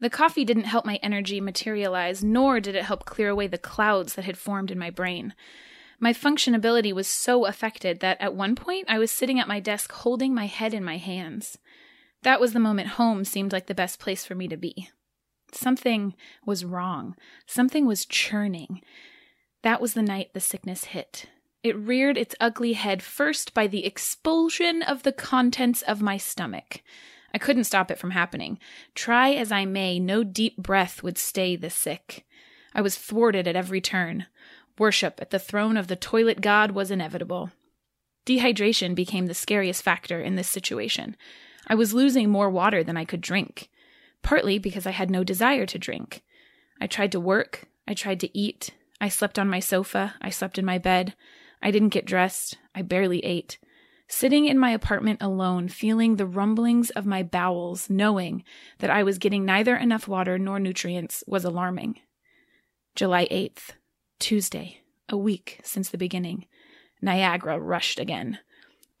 The coffee didn't help my energy materialize, nor did it help clear away the clouds that had formed in my brain. My functionability was so affected that at one point I was sitting at my desk holding my head in my hands. That was the moment home seemed like the best place for me to be. Something was wrong. Something was churning. That was the night the sickness hit. It reared its ugly head first by the expulsion of the contents of my stomach. I couldn't stop it from happening. Try as I may, no deep breath would stay the sick. I was thwarted at every turn. Worship at the throne of the toilet god was inevitable. Dehydration became the scariest factor in this situation. I was losing more water than I could drink, partly because I had no desire to drink. I tried to work. I tried to eat. I slept on my sofa. I slept in my bed. I didn't get dressed. I barely ate. Sitting in my apartment alone, feeling the rumblings of my bowels, knowing that I was getting neither enough water nor nutrients, was alarming. July 8th, Tuesday, a week since the beginning. Niagara rushed again.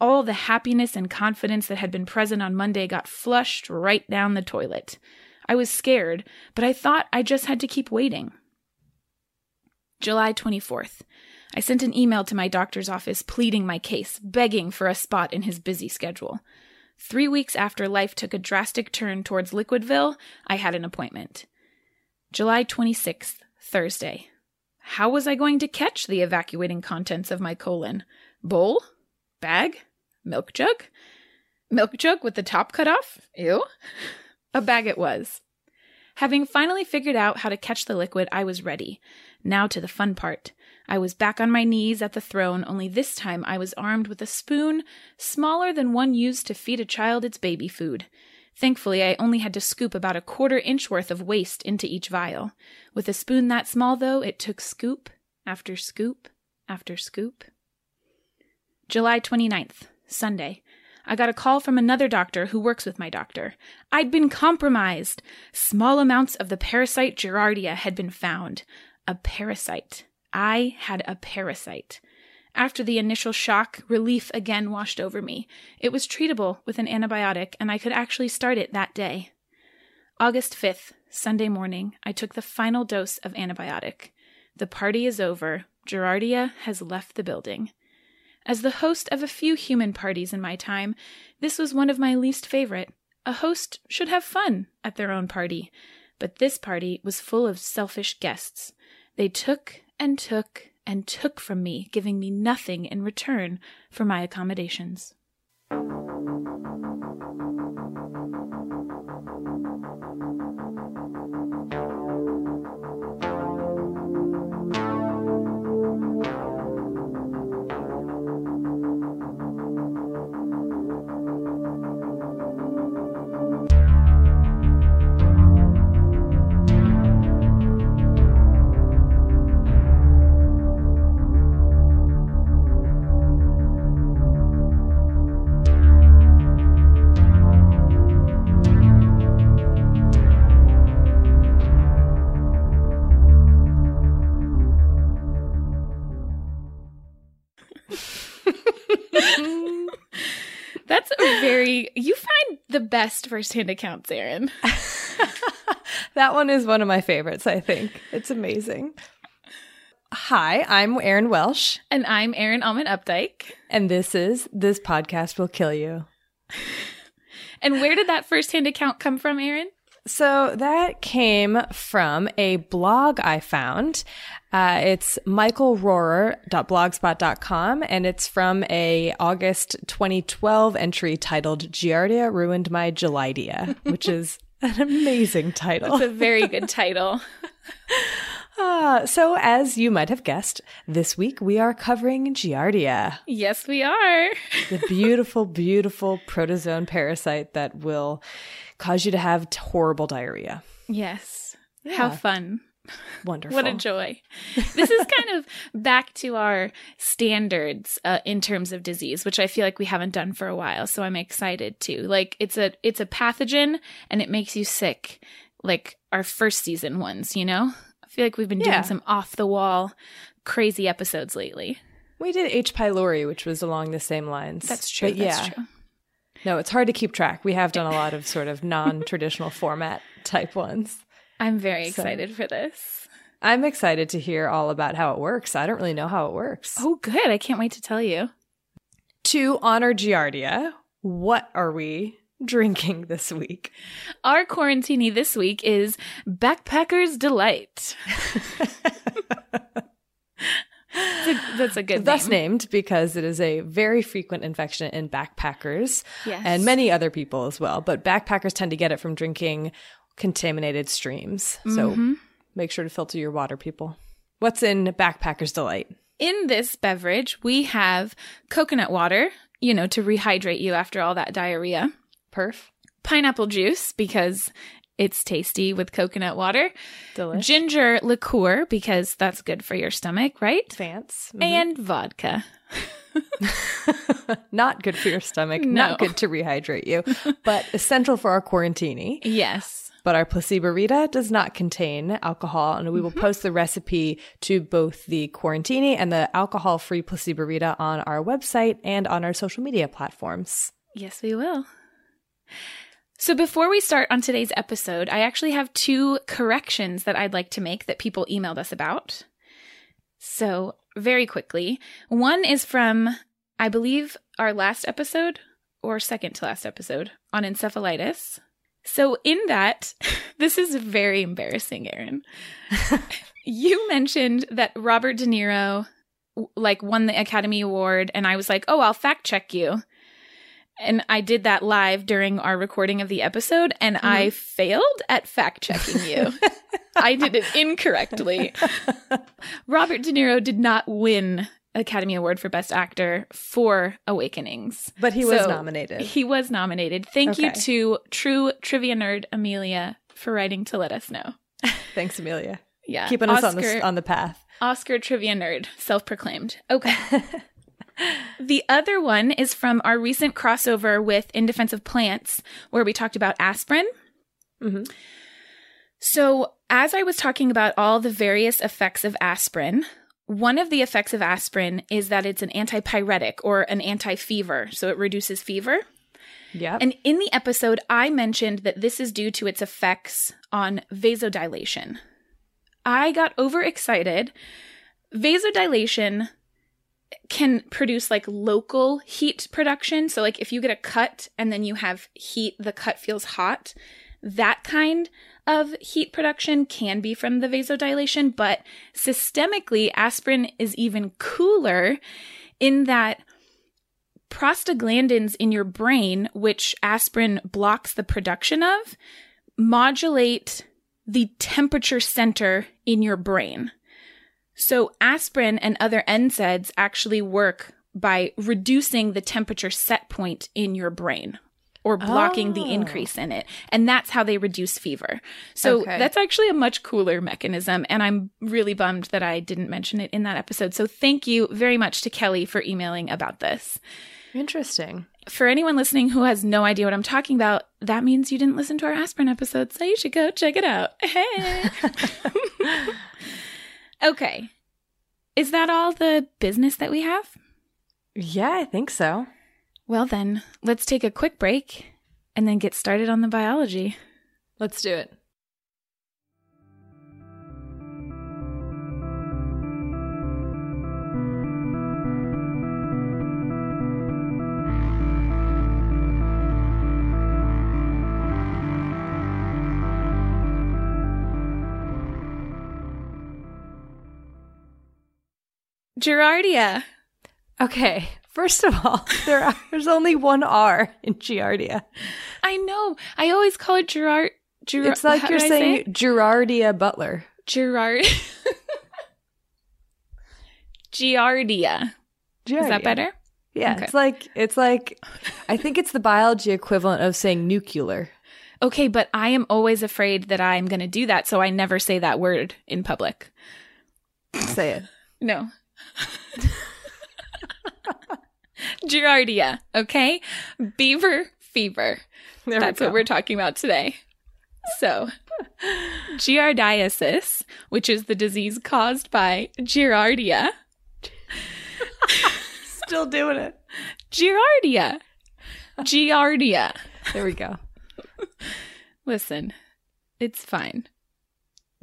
All the happiness and confidence that had been present on Monday got flushed right down the toilet. I was scared, but I thought I just had to keep waiting. July 24th. I sent an email to my doctor's office pleading my case, begging for a spot in his busy schedule. 3 weeks after life took a drastic turn towards Liquidville, I had an appointment. July 26th, Thursday. How was I going to catch the evacuating contents of my colon? Bowl? Bag? Milk jug? Milk jug with the top cut off? Ew. A bag it was. Having finally figured out how to catch the liquid, I was ready. Now to the fun part. I was back on my knees at the throne, only this time I was armed with a spoon smaller than one used to feed a child its baby food. Thankfully, I only had to scoop about a quarter-inch worth of waste into each vial. With a spoon that small, though, it took scoop after scoop after scoop. July 29th, Sunday. I got a call from another doctor who works with my doctor. I'd been compromised. Small amounts of the parasite Giardia had been found. A parasite. I had a parasite. After the initial shock, relief again washed over me. It was treatable with an antibiotic, and I could actually start it that day. August 5th, Sunday morning, I took the final dose of antibiotic. The party is over. Giardia has left the building. As the host of a few human parties in my time, this was one of my least favorite. A host should have fun at their own party, but this party was full of selfish guests. They took and took and took from me, giving me nothing in return for my accommodations. You find the best firsthand accounts, Erin. That one is one of my favorites, I think. It's amazing. Hi, I'm Erin Welsh. And I'm Erin Allmann Updyke. And this is This Podcast Will Kill You. And where did that firsthand account come from, Erin? So that came from a blog I found. It's michaelrohrer.blogspot.com, and it's from a August 2012 entry titled Giardia Ruined My Gelidia, which is an amazing title. It's a very good title. So as you might have guessed, this week we are covering Giardia. Yes, we are. The beautiful, beautiful protozoan parasite that will cause you to have horrible diarrhea. Yes. Yeah. How fun. Wonderful. What a joy. This is kind of back to our standards in terms of disease, which I feel like we haven't done for a while. So I'm excited too. Like it's a pathogen and it makes you sick, like our first season ones, you know? I feel like we've been doing some off the wall crazy episodes lately. We did H. pylori, which was along the same lines. That's true. But that's true. No, it's hard to keep track. We have done a lot of sort of non-traditional format type ones. I'm very excited for this. I'm excited to hear all about how it works. I don't really know how it works. Oh, good. I can't wait to tell you. To honor Giardia, what are we drinking this week? Our Quarantini this week is Backpacker's Delight. That's a good Thus name. Named because it is a very frequent infection in backpackers and many other people as well. But backpackers tend to get it from drinking contaminated streams. So make sure to filter your water, people. What's in Backpacker's Delight? In this beverage, we have coconut water, you know, to rehydrate you after all that diarrhea. Perf. Pineapple juice because it's tasty with coconut water. Delish. Ginger liqueur, because that's good for your stomach, right? Vance. Mm-hmm. And vodka. Not good for your stomach. No. Not good to rehydrate you, but essential for our Quarantini. Yes. But our Placeborita does not contain alcohol, and we will post the recipe to both the Quarantini and the alcohol-free Placeborita on our website and on our social media platforms. Yes, we will. So before we start on today's episode, I actually have two corrections that I'd like to make that people emailed us about. So very quickly, one is from, I believe, our last episode or second to last episode on encephalitis. So in that, this is very embarrassing, Erin. You mentioned that Robert De Niro like won the Academy Award, and I was like, oh, I'll fact check you. And I did that live during our recording of the episode, and I failed at fact-checking you. I did it incorrectly. Robert De Niro did not win Academy Award for Best Actor for Awakenings. But he was nominated. He was nominated. Thank you to true trivia nerd Amelia for writing to let us know. Thanks, Amelia. Yeah. Keeping us on the path. Oscar trivia nerd, self-proclaimed. Okay. The other one is from our recent crossover with In Defense of Plants, where we talked about aspirin. Mm-hmm. So as I was talking about all the various effects of aspirin, one of the effects of aspirin is that it's an antipyretic or an anti-fever, so it reduces fever. Yeah. And in the episode, I mentioned that this is due to its effects on vasodilation. I got overexcited. Vasodilation can produce like local heat production. So like if you get a cut and then you have heat, the cut feels hot. That kind of heat production can be from the vasodilation, but systemically aspirin is even cooler in that prostaglandins in your brain, which aspirin blocks the production of, modulate the temperature center in your brain. So aspirin and other NSAIDs actually work by reducing the temperature set point in your brain or blocking the increase in it. And that's how they reduce fever. So that's actually a much cooler mechanism. And I'm really bummed that I didn't mention it in that episode. So thank you very much to Kelly for emailing about this. Interesting. For anyone listening who has no idea what I'm talking about, that means you didn't listen to our aspirin episode. So you should go check it out. Hey. Okay. Is that all the business that we have? Yeah, I think so. Well then, let's take a quick break and then get started on the biology. Let's do it. Giardia. Okay. First of all, there's only one R in Giardia. I know. I always call it It's like you're saying Giardia Butler. Giardia. Is that better? Yeah. Okay. It's like I think it's the biology equivalent of saying nuclear. Okay, but I am always afraid that I'm going to do that, so I never say that word in public. Say it. No. Giardia, okay? Beaver fever. That's what we're talking about today. So, giardiasis, which is the disease caused by Giardia. Still doing it. Giardia. There we go. Listen, it's fine.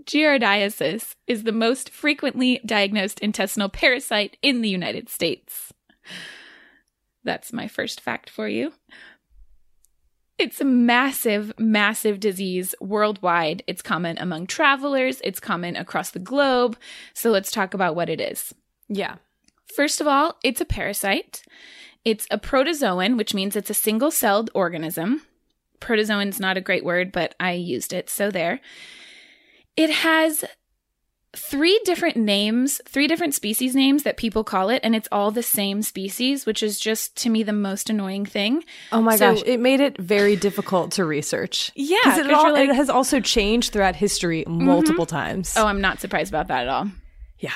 Giardiasis is the most frequently diagnosed intestinal parasite in the United States. That's my first fact for you. It's a massive, massive disease worldwide. It's common among travelers. It's common across the globe. So let's talk about what it is. Yeah. First of all, it's a parasite. It's a protozoan, which means it's a single-celled organism. Protozoan is not a great word, but I used it, so there. It has three different species names that people call it, and it's all the same species, which is just, to me, the most annoying thing. Oh my gosh, it made it very difficult to research. Yeah. Because it has also changed throughout history multiple times. Oh, I'm not surprised about that at all. Yeah.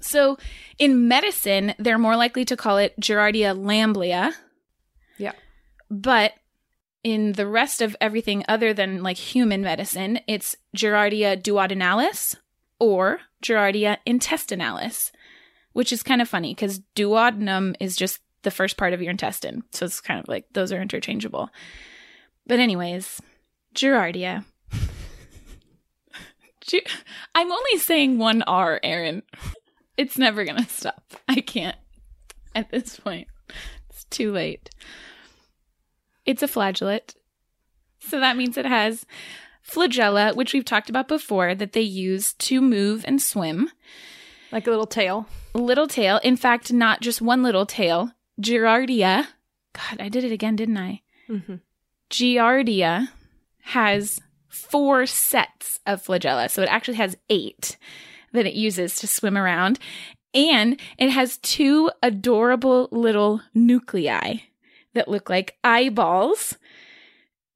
So in medicine, they're more likely to call it Giardia lamblia. Yeah. But in the rest of everything other than like human medicine, it's Giardia duodenalis or Giardia intestinalis, which is kind of funny because duodenum is just the first part of your intestine. So it's kind of like those are interchangeable. But anyways, Giardia. I'm only saying one R, Erin. It's never going to stop. I can't at this point. It's too late. It's a flagellate. So that means it has flagella, which we've talked about before, that they use to move and swim. Like a little tail. In fact, not just one little tail. Giardia. God, I did it again, didn't I? Mm-hmm. Giardia has 4 sets of flagella. So it actually has 8 that it uses to swim around. And it has 2 adorable little nuclei that look like eyeballs.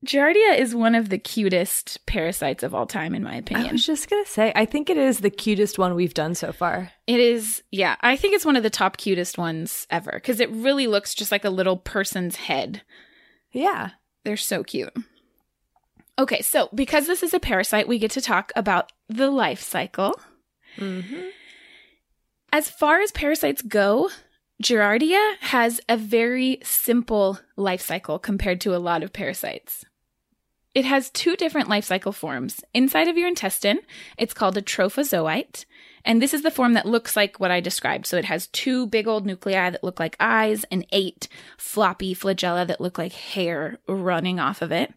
Giardia is one of the cutest parasites of all time, in my opinion. I was just going to say, I think it is the cutest one we've done so far. It is, yeah. I think it's one of the top cutest ones ever because it really looks just like a little person's head. Yeah. They're so cute. Okay, so because this is a parasite, we get to talk about the life cycle. Mm-hmm. As far as parasites go, Giardia has a very simple life cycle compared to a lot of parasites. It has 2 different life cycle forms. Inside of your intestine, it's called a trophozoite, and this is the form that looks like what I described. So it has 2 big old nuclei that look like eyes and 8 floppy flagella that look like hair running off of it.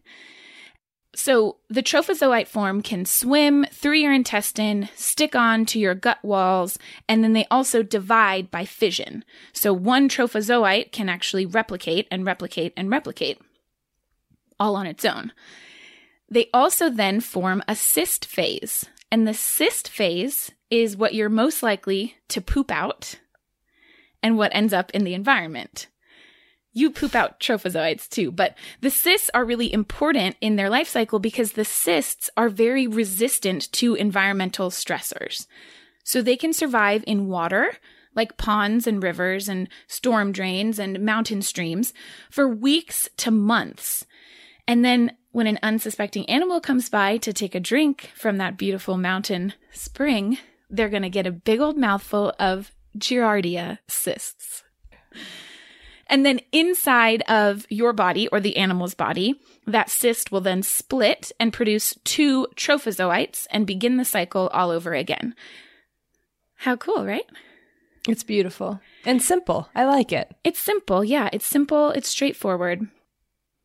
So the trophozoite form can swim through your intestine, stick on to your gut walls, and then they also divide by fission. So one trophozoite can actually replicate and replicate and replicate all on its own. They also then form a cyst phase, and the cyst phase is what you're most likely to poop out and what ends up in the environment. You poop out trophozoites too, but the cysts are really important in their life cycle because the cysts are very resistant to environmental stressors. So they can survive in water, like ponds and rivers and storm drains and mountain streams, for weeks to months. And then when an unsuspecting animal comes by to take a drink from that beautiful mountain spring, they're going to get a big old mouthful of Giardia cysts. And then inside of your body or the animal's body, that cyst will then split and produce 2 trophozoites and begin the cycle all over again. How cool, right? It's beautiful and simple. I like it. It's simple. Yeah, it's simple. It's straightforward.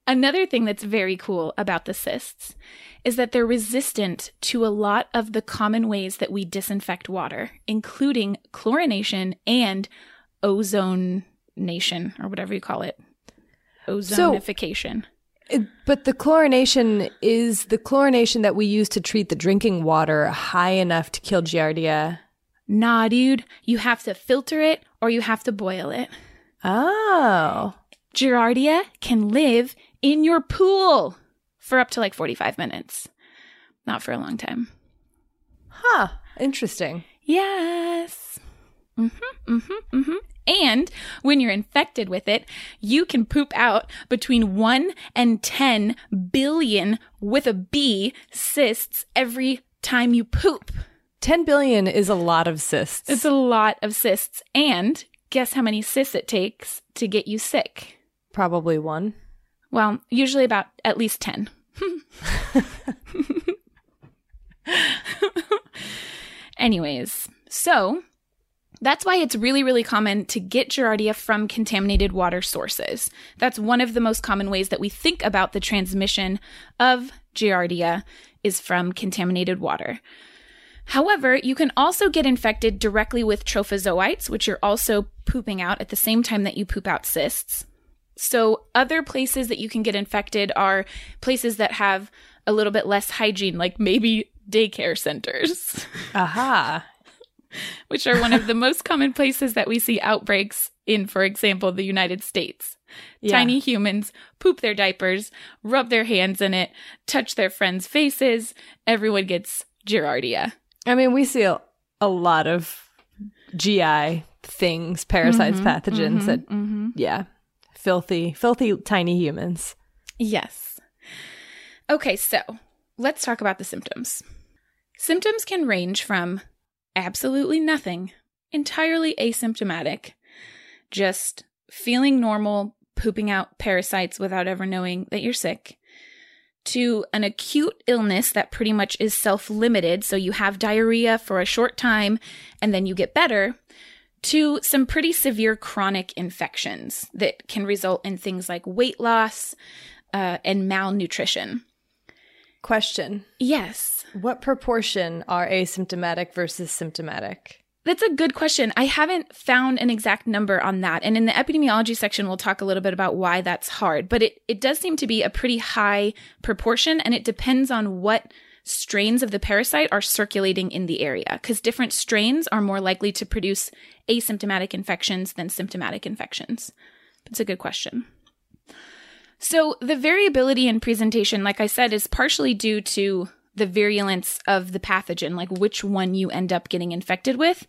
Another thing that's very cool about the cysts is that they're resistant to a lot of the common ways that we disinfect water, including chlorination and ozonation, or whatever you call it, ozonification. But the chlorination, is the chlorination that we use to treat the drinking water high enough to kill Giardia? Nah, dude. You have to filter it or you have to boil it. Oh. Giardia can live in your pool for up to like 45 minutes. Not for a long time. Huh. Interesting. Yes. And when you're infected with it, you can poop out between 1 and 10 billion with a B cysts every time you poop. 10 billion is a lot of cysts. It's a lot of cysts. And guess how many cysts it takes to get you sick? Probably 1. Well, usually about at least 10. Anyways, so that's why it's really, really common to get Giardia from contaminated water sources. That's one of the most common ways that we think about the transmission of Giardia is from contaminated water. However, you can also get infected directly with trophozoites, which you're also pooping out at the same time that you poop out cysts. So other places that you can get infected are places that have a little bit less hygiene, like maybe daycare centers. Aha. Which are one of the most common places that we see outbreaks in, for example, the United States. Yeah. Tiny humans poop their diapers, rub their hands in it, touch their friends' faces. Everyone gets Giardia. I mean, we see a lot of GI things, parasites, pathogens that, yeah, filthy tiny humans. Yes. Okay, so let's talk about the symptoms. Symptoms can range from absolutely nothing, entirely asymptomatic, just feeling normal, pooping out parasites without ever knowing that you're sick, to an acute illness that pretty much is self-limited, so you have diarrhea for a short time and then you get better, to some pretty severe chronic infections that can result in things like weight loss and malnutrition. Question. Yes. What proportion are asymptomatic versus symptomatic? That's a good question. I haven't found an exact number on that. And in the epidemiology section, we'll talk a little bit about why that's hard. But it does seem to be a pretty high proportion, and it depends on what strains of the parasite are circulating in the area, because different strains are more likely to produce asymptomatic infections than symptomatic infections. That's a good question. So the variability in presentation, like I said, is partially due to the virulence of the pathogen, like which one you end up getting infected with.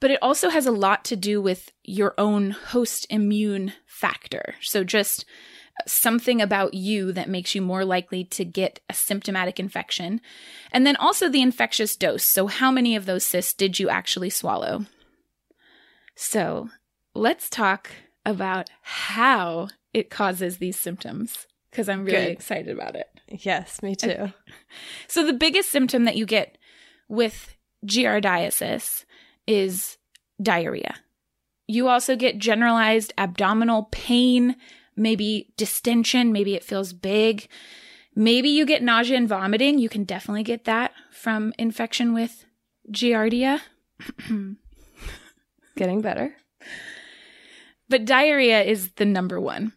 But it also has a lot to do with your own host immune factor. So just something about you that makes you more likely to get a symptomatic infection. And then also the infectious dose. So how many of those cysts did you actually swallow? So let's talk about how it causes these symptoms, because I'm really excited about it. Yes, me too. Okay. So the biggest symptom that you get with giardiasis is diarrhea. You also get generalized abdominal pain, maybe distension, maybe it feels big. Maybe you get nausea and vomiting. You can definitely get that from infection with Giardia. Getting better. But diarrhea is the number one.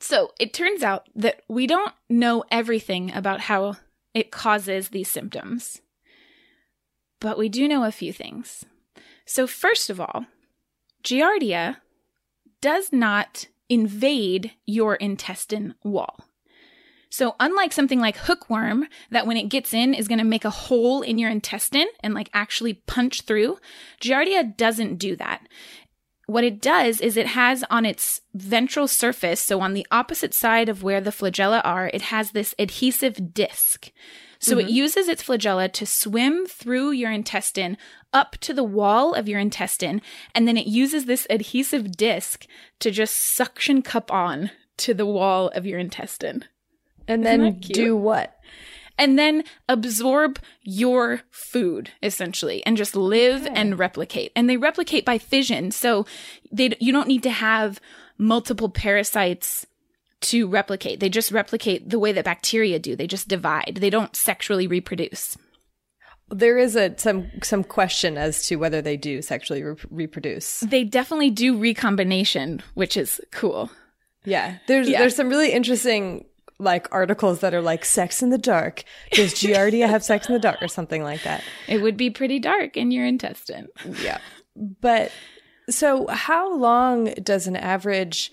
So it turns out that we don't know everything about how it causes these symptoms, but we do know a few things. So first of all, Giardia does not invade your intestine wall. So unlike something like hookworm, that when it gets in is going to make a hole in your intestine and like actually punch through, Giardia doesn't do that. What it does is it has on its ventral surface, so on the opposite side of where the flagella are, it has this adhesive disc. So it uses its flagella to swim through your intestine up to the wall of your intestine, and then it uses this adhesive disc to just suction cup on to the wall of your intestine. And then do what? And then absorb your food, essentially, and just live and replicate. And they replicate by fission, so you don't need to have multiple parasites to replicate. They just replicate the way that bacteria do. They just divide. They don't sexually reproduce. There is some question as to whether they do sexually reproduce. They definitely do recombination, which is cool. Yeah. There's some really interesting like articles that are like sex in the dark. Does Giardia have sex in the dark or something like that? It would be pretty dark in your intestine. Yeah. But so how long does an average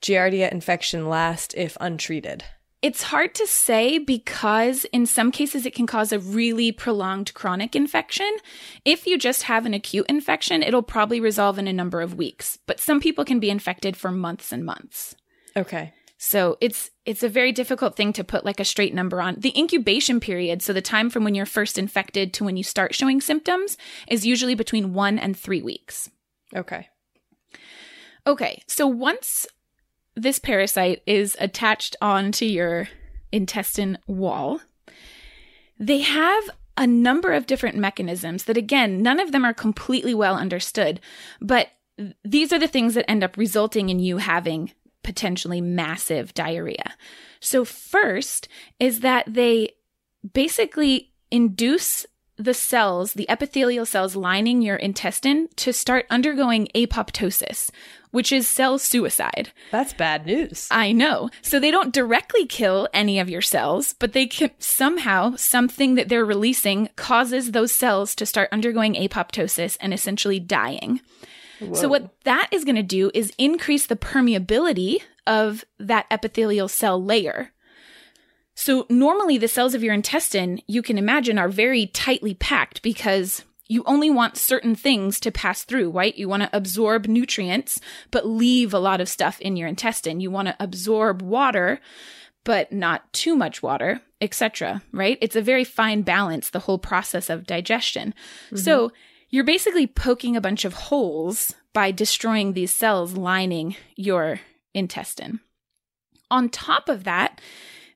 Giardia infection last if untreated? It's hard to say because in some cases it can cause a really prolonged chronic infection. If you just have an acute infection, it'll probably resolve in a number of weeks. But some people can be infected for months and months. Okay. So it's a very difficult thing to put like a straight number on. The incubation period, so the time from when you're first infected to when you start showing symptoms, is usually between 1 and 3 weeks. Okay. Okay. So once this parasite is attached onto your intestine wall, they have a number of different mechanisms that, again, none of them are completely well understood, but these are the things that end up resulting in you having potentially massive diarrhea. So first is that they basically induce the cells, the epithelial cells lining your intestine, to start undergoing apoptosis, which is cell suicide. That's bad news. I know. So they don't directly kill any of your cells, but they can somehow, something that they're releasing causes those cells to start undergoing apoptosis and essentially dying. Whoa. So what that is going to do is increase the permeability of that epithelial cell layer. So normally the cells of your intestine, you can imagine, are very tightly packed because you only want certain things to pass through, right? You want to absorb nutrients, but leave a lot of stuff in your intestine. You want to absorb water, but not too much water, etc., right? It's a very fine balance, the whole process of digestion. Mm-hmm. So you're basically poking a bunch of holes by destroying these cells lining your intestine. On top of that,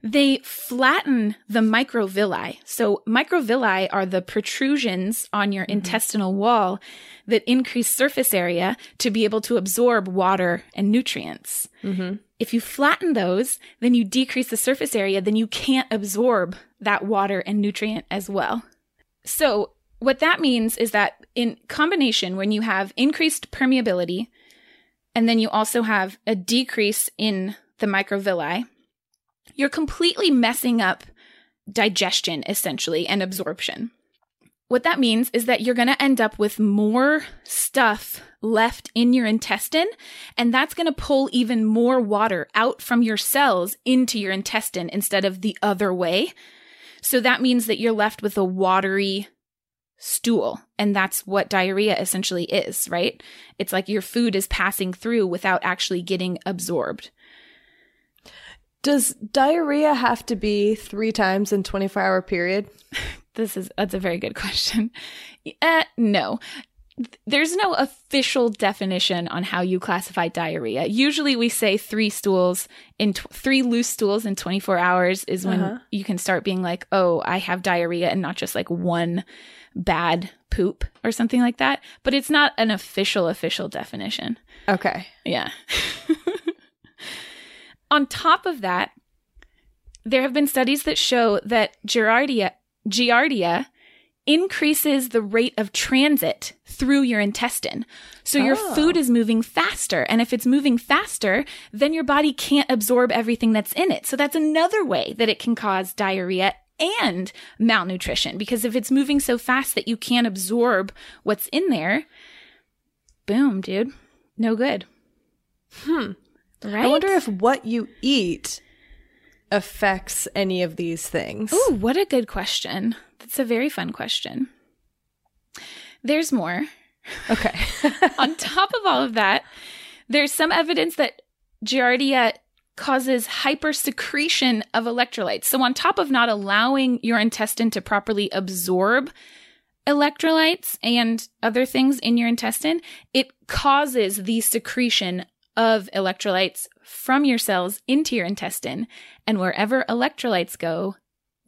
they flatten the microvilli. So microvilli are the protrusions on your intestinal wall that increase surface area to be able to absorb water and nutrients. Mm-hmm. If you flatten those, then you decrease the surface area, then you can't absorb that water and nutrient as well. So what that means is that in combination, when you have increased permeability, and then you also have a decrease in the microvilli, you're completely messing up digestion, essentially, and absorption. What that means is that you're going to end up with more stuff left in your intestine, and that's going to pull even more water out from your cells into your intestine instead of the other way. So that means that you're left with a watery stool, and that's what diarrhea essentially is, right? It's like your food is passing through without actually getting absorbed. Does diarrhea have to be 3 times in 24-hour period? That's a very good question. No. There's no official definition on how you classify diarrhea. Usually we say 3 loose stools in 24 hours is when you can start being like, oh, I have diarrhea, and not just like 1 bad poop or something like that. But it's not an official definition. Okay. Yeah. On top of that, there have been studies that show that Giardia increases the rate of transit through your intestine. So your food is moving faster. And if it's moving faster, then your body can't absorb everything that's in it. So that's another way that it can cause diarrhea and malnutrition, because if it's moving so fast that you can't absorb what's in there, boom, dude, no good. Right? I wonder if what you eat affects any of these things. Ooh, what a good question. That's a very fun question. There's more. Okay. On top of all of that, there's some evidence that Giardia causes hypersecretion of electrolytes. So on top of not allowing your intestine to properly absorb electrolytes and other things in your intestine, it causes the secretion of electrolytes from your cells into your intestine, and wherever electrolytes go,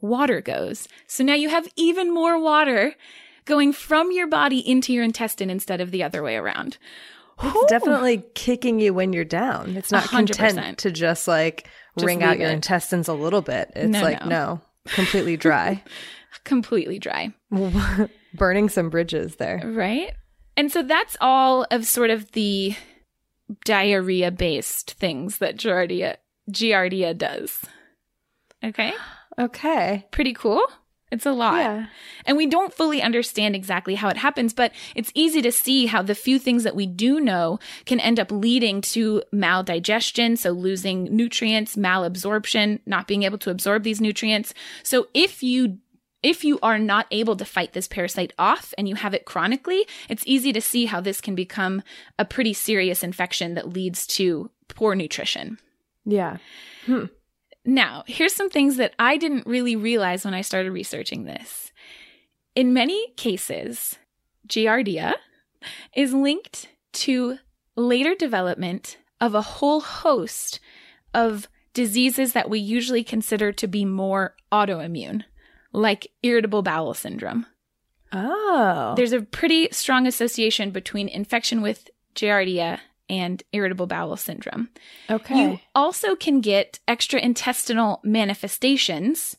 water goes. So now you have even more water going from your body into your intestine instead of the other way around. It's definitely kicking you when you're down. It's not 100%. Content to just like wring out your intestines a little bit. It's completely dry. Completely dry. Burning some bridges there. Right? And so that's all of sort of the diarrhea-based things that Giardia does. Okay? Okay. Pretty cool. It's a lot. Yeah. And we don't fully understand exactly how it happens, but it's easy to see how the few things that we do know can end up leading to maldigestion, so losing nutrients, malabsorption, not being able to absorb these nutrients. So if you are not able to fight this parasite off and you have it chronically, it's easy to see how this can become a pretty serious infection that leads to poor nutrition. Yeah. Hmm. Now, here's some things that I didn't really realize when I started researching this. In many cases, Giardia is linked to later development of a whole host of diseases that we usually consider to be more autoimmune, like irritable bowel syndrome. Oh. There's a pretty strong association between infection with Giardia and irritable bowel syndrome. Okay. You also can get extraintestinal manifestations.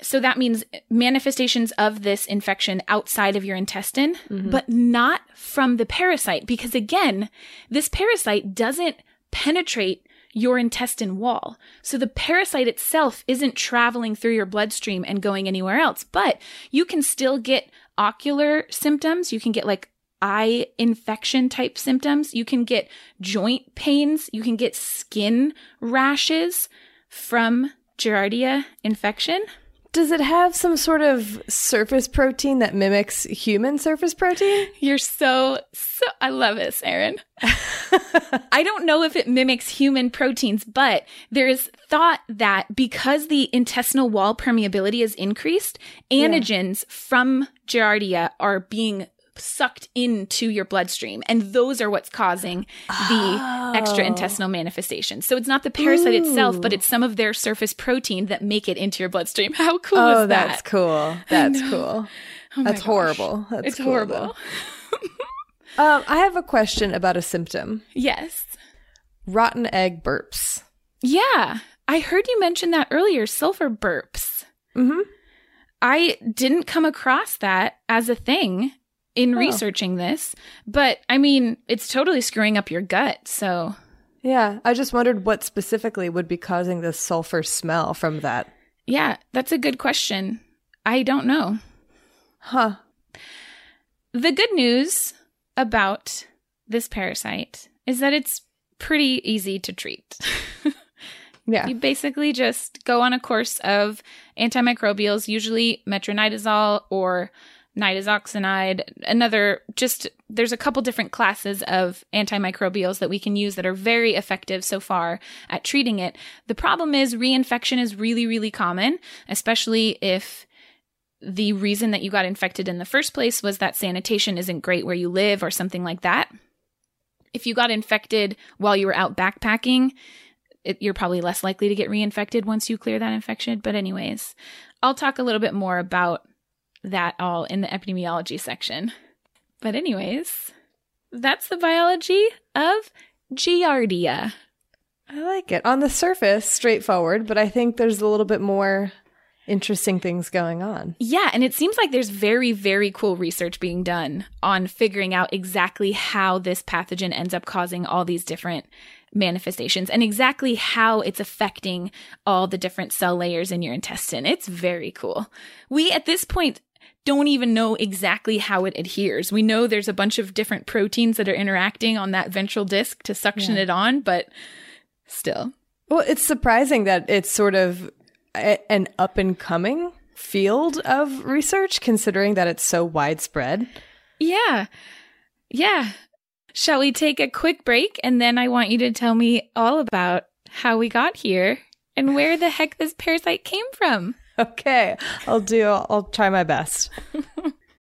So that means manifestations of this infection outside of your intestine, but not from the parasite. Because again, this parasite doesn't penetrate your intestine wall. So the parasite itself isn't traveling through your bloodstream and going anywhere else. But you can still get ocular symptoms. You can get like eye infection type symptoms. You can get joint pains. You can get skin rashes from Giardia infection. Does it have some sort of surface protein that mimics human surface protein? You're so I love this, Erin. I don't know if it mimics human proteins, but there is thought that because the intestinal wall permeability is increased, antigens from Giardia are being sucked into your bloodstream, and those are what's causing the extraintestinal manifestations. So it's not the parasite itself, but it's some of their surface protein that make it into your bloodstream. How cool is that? Oh, that's cool. That's cool. Oh, that's horrible. That's it's cool, horrible. I have a question about a symptom. Yes. Rotten egg burps. Yeah. I heard you mention that earlier. Sulfur burps. Mm-hmm. I didn't come across that as a thing in researching this, but I mean, it's totally screwing up your gut, so. Yeah, I just wondered what specifically would be causing the sulfur smell from that. Yeah, that's a good question. I don't know. Huh. The good news about this parasite is that it's pretty easy to treat. Yeah. You basically just go on a course of antimicrobials, usually metronidazole or nitazoxanide, there's a couple different classes of antimicrobials that we can use that are very effective so far at treating it. The problem is reinfection is really, really common, especially if the reason that you got infected in the first place was that sanitation isn't great where you live or something like that. If you got infected while you were out backpacking, you're probably less likely to get reinfected once you clear that infection. But anyways, I'll talk a little bit more about that all in the epidemiology section. But anyways, that's the biology of Giardia. I like it. On the surface, straightforward, but I think there's a little bit more interesting things going on. Yeah, and it seems like there's very, very cool research being done on figuring out exactly how this pathogen ends up causing all these different manifestations and exactly how it's affecting all the different cell layers in your intestine. It's very cool. We, at this point, don't even know exactly how it adheres. We know there's a bunch of different proteins that are interacting on that ventral disc to suction it on, but still. Well, it's surprising that it's sort of an up-and-coming field of research, considering that it's so widespread. Yeah. Yeah. Shall we take a quick break? And then I want you to tell me all about how we got here and where the heck this parasite came from. Okay. I'll try my best.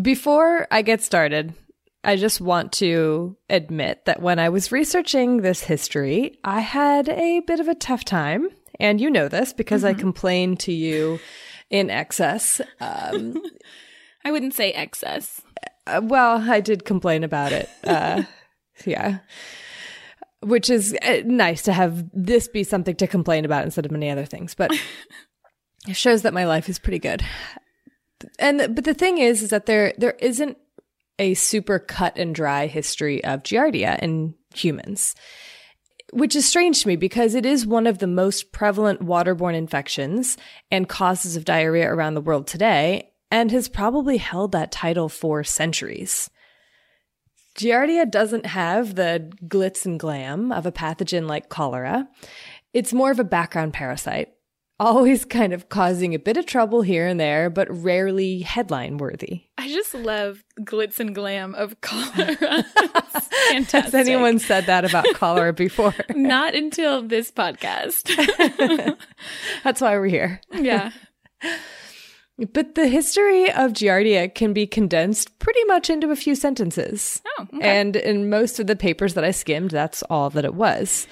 Before I get started, I just want to admit that when I was researching this history, I had a bit of a tough time. And you know this because I complained to you in excess. I wouldn't say excess. Well, I did complain about it. Yeah. Which is nice to have this be something to complain about instead of many other things. But it shows that my life is pretty good. But the thing is that there isn't a super cut and dry history of Giardia in humans, which is strange to me because it is one of the most prevalent waterborne infections and causes of diarrhea around the world today, and has probably held that title for centuries. Giardia doesn't have the glitz and glam of a pathogen like cholera. It's more of a background parasite, always kind of causing a bit of trouble here and there, but rarely headline-worthy. I just love glitz and glam of cholera. Fantastic. Has anyone said that about cholera before? Not until this podcast. That's why we're here. Yeah. But the history of Giardia can be condensed pretty much into a few sentences. Oh, okay. And in most of the papers that I skimmed, that's all that it was.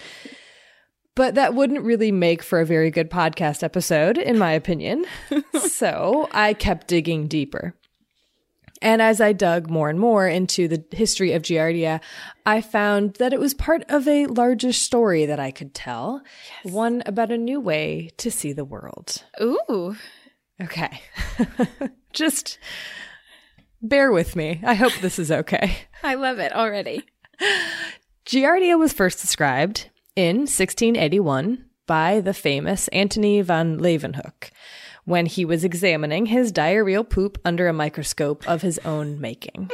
But that wouldn't really make for a very good podcast episode, in my opinion. So I kept digging deeper. And as I dug more and more into the history of Giardia, I found that it was part of a larger story that I could tell. Yes. One about a new way to see the world. Ooh. Okay. Just bear with me. I hope this is okay. I love it already. Giardia was first described in 1681 by the famous Antony van Leeuwenhoek when he was examining his diarrheal poop under a microscope of his own making.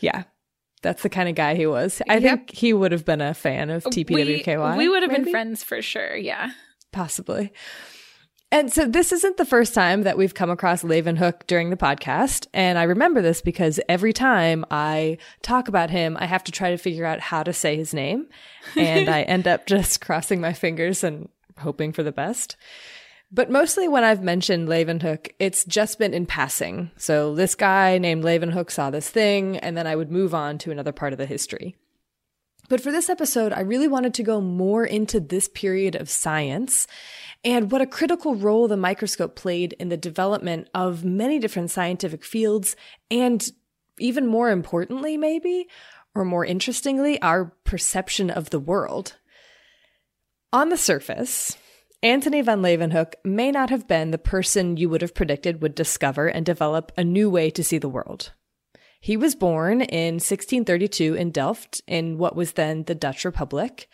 Yeah, that's the kind of guy he was. I think he would have been a fan of TPWKY. We would have been friends for sure, yeah. Possibly. And so this isn't the first time that we've come across Leeuwenhoek during the podcast. And I remember this because every time I talk about him, I have to try to figure out how to say his name. And I end up just crossing my fingers and hoping for the best. But mostly when I've mentioned Leeuwenhoek, it's just been in passing. So this guy named Leeuwenhoek saw this thing, and then I would move on to another part of the history. But for this episode, I really wanted to go more into this period of science and what a critical role the microscope played in the development of many different scientific fields, and even more importantly, maybe, or more interestingly, our perception of the world. On the surface, Antony van Leeuwenhoek may not have been the person you would have predicted would discover and develop a new way to see the world. He was born in 1632 in Delft, in what was then the Dutch Republic.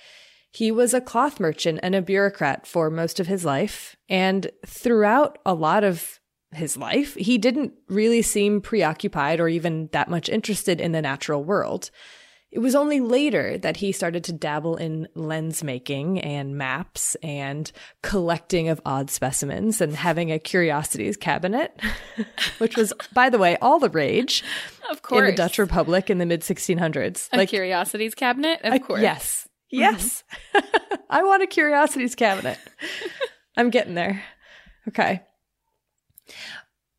He was a cloth merchant and a bureaucrat for most of his life, and throughout a lot of his life, he didn't really seem preoccupied or even that much interested in the natural world. It was only later that he started to dabble in lens making and maps and collecting of odd specimens and having a curiosities cabinet, which was, by the way, all the rage of course. In the Dutch Republic in the mid-1600s. A curiosities cabinet? Of course. Yes. Yes. Mm-hmm. I want a curiosities cabinet. I'm getting there. Okay.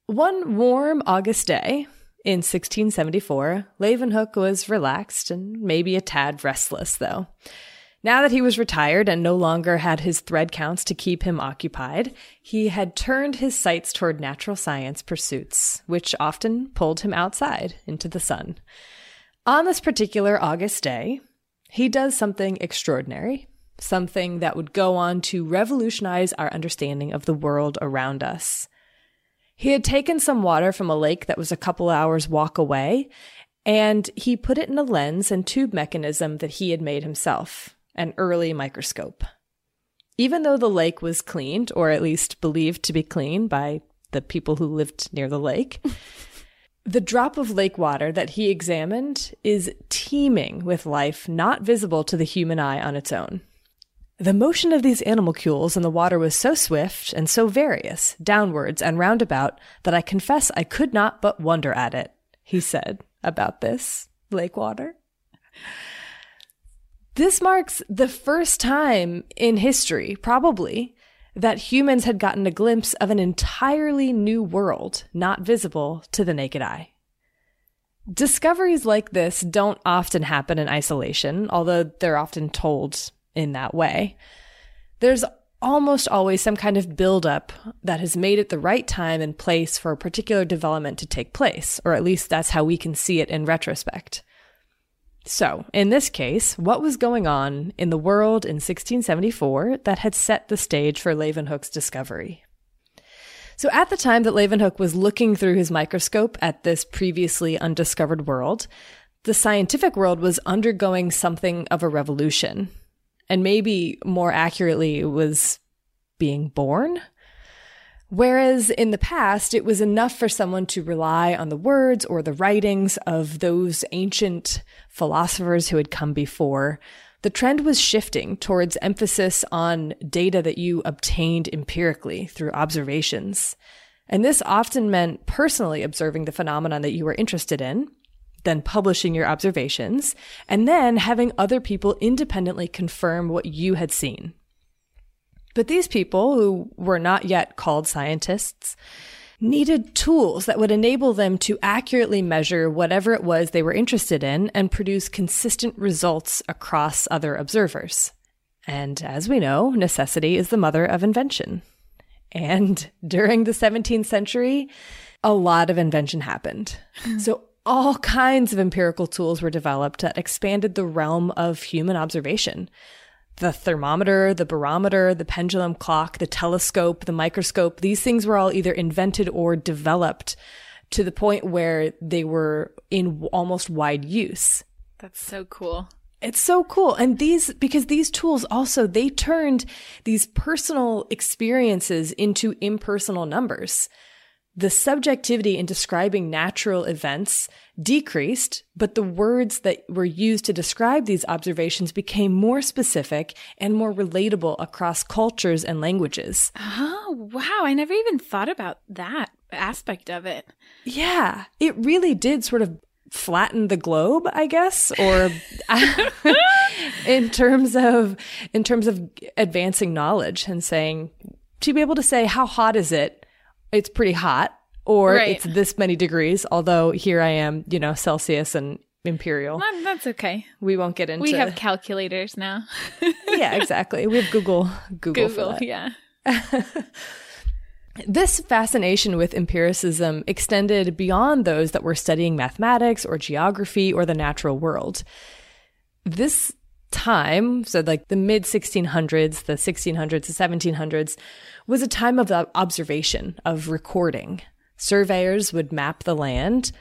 One warm August day, in 1674, Leeuwenhoek was relaxed and maybe a tad restless, though. Now that he was retired and no longer had his thread counts to keep him occupied, he had turned his sights toward natural science pursuits, which often pulled him outside into the sun. On this particular August day, he does something extraordinary, something that would go on to revolutionize our understanding of the world around us. He had taken some water from a lake that was a couple hours' walk away, and he put it in a lens and tube mechanism that he had made himself, an early microscope. Even though the lake was cleaned, or at least believed to be clean by the people who lived near the lake, the drop of lake water that he examined is teeming with life not visible to the human eye on its own. The motion of these animalcules in the water was so swift and so various, downwards and roundabout, that I confess I could not but wonder at it, he said about this lake water. This marks the first time in history, probably, that humans had gotten a glimpse of an entirely new world not visible to the naked eye. Discoveries like this don't often happen in isolation, although they're often told in that way. There's almost always some kind of buildup that has made it the right time and place for a particular development to take place, or at least that's how we can see it in retrospect. So, in this case, what was going on in the world in 1674 that had set the stage for Leeuwenhoek's discovery? So at the time that Leeuwenhoek was looking through his microscope at this previously undiscovered world, the scientific world was undergoing something of a revolution. And maybe more accurately, it was being born. Whereas in the past, it was enough for someone to rely on the words or the writings of those ancient philosophers who had come before. The trend was shifting towards emphasis on data that you obtained empirically through observations. And this often meant personally observing the phenomenon that you were interested in, then publishing your observations, and then having other people independently confirm what you had seen. But these people, who were not yet called scientists, needed tools that would enable them to accurately measure whatever it was they were interested in and produce consistent results across other observers. And as we know, necessity is the mother of invention. And during the 17th century, a lot of invention happened. So all kinds of empirical tools were developed that expanded the realm of human observation. The thermometer, the barometer, the pendulum clock, the telescope, the microscope, these things were all either invented or developed to the point where they were in almost wide use. That's so cool. It's so cool. And because these tools also, they turned these personal experiences into impersonal numbers. The subjectivity in describing natural events decreased, but the words that were used to describe these observations became more specific and more relatable across cultures and languages. Oh, wow. I never even thought about that aspect of it. Yeah, it really did sort of flatten the globe, I guess, or in terms of advancing knowledge and saying, to be able to say, how hot is it? It's pretty hot, or right. It's this many degrees, although here I am, Celsius and imperial. That's okay. We won't get into... We have calculators now. Yeah, exactly. We have Google for that. Yeah. This fascination with empiricism extended beyond those that were studying mathematics or geography or the natural world. This time, so like the mid-1600s, the 1600s, the 1700s, was a time of observation, of recording. Surveyors would map the land,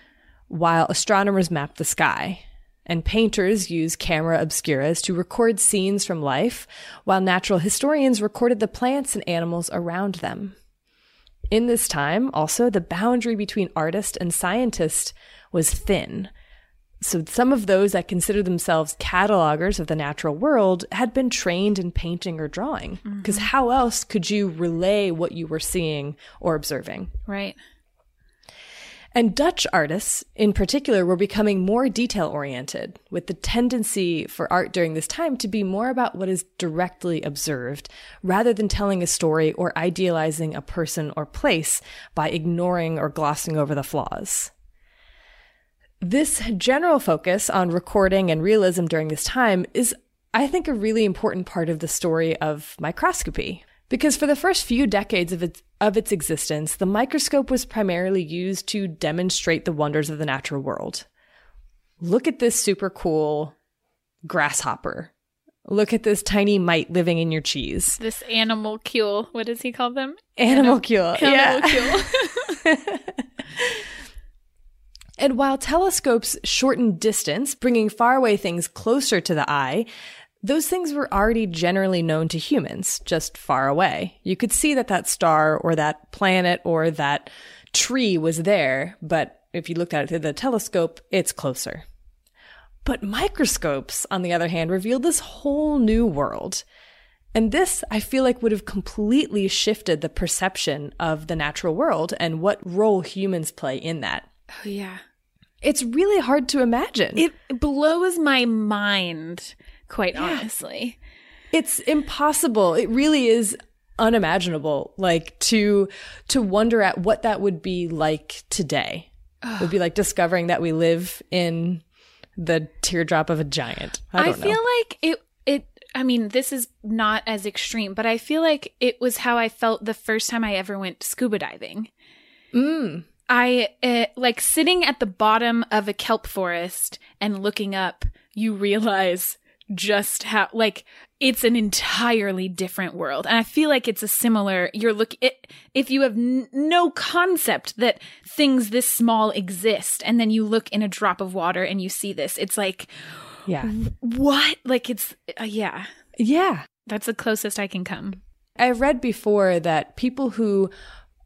while astronomers mapped the sky. And painters used camera obscuras to record scenes from life, while natural historians recorded the plants and animals around them. In this time, also, the boundary between artist and scientist was thin. So some of those that consider themselves catalogers of the natural world had been trained in painting or drawing, because how else could you relay what you were seeing or observing? Right. And Dutch artists, in particular, were becoming more detail-oriented, with the tendency for art during this time to be more about what is directly observed, rather than telling a story or idealizing a person or place by ignoring or glossing over the flaws. This general focus on recording and realism during this time is, I think, a really important part of the story of microscopy. Because for the first few decades of its existence, the microscope was primarily used to demonstrate the wonders of the natural world. Look at this super cool grasshopper. Look at this tiny mite living in your cheese. This animalcule. What does he call them? Animalcule. Animalcule. And while telescopes shortened distance, bringing faraway things closer to the eye, those things were already generally known to humans, just far away. You could see that that star or that planet or that tree was there, but if you looked at it through the telescope, it's closer. But microscopes, on the other hand, revealed this whole new world. And this, I feel like, would have completely shifted the perception of the natural world and what role humans play in that. Oh, yeah. It's really hard to imagine. It blows my mind, quite honestly. It's impossible. It really is unimaginable, like, to wonder at what that would be like today. It would be like discovering that we live in the teardrop of a giant. I don't know. I feel like it I mean, this is not as extreme, but I feel like it was how I felt the first time I ever went scuba diving. Like sitting at the bottom of a kelp forest and looking up, you realize just how, like, it's an entirely different world. And I feel like it's a similar, if you have no concept that things this small exist, and then you look in a drop of water and you see this, it's like, what? Like, it's, yeah. That's the closest I can come. I read before that people who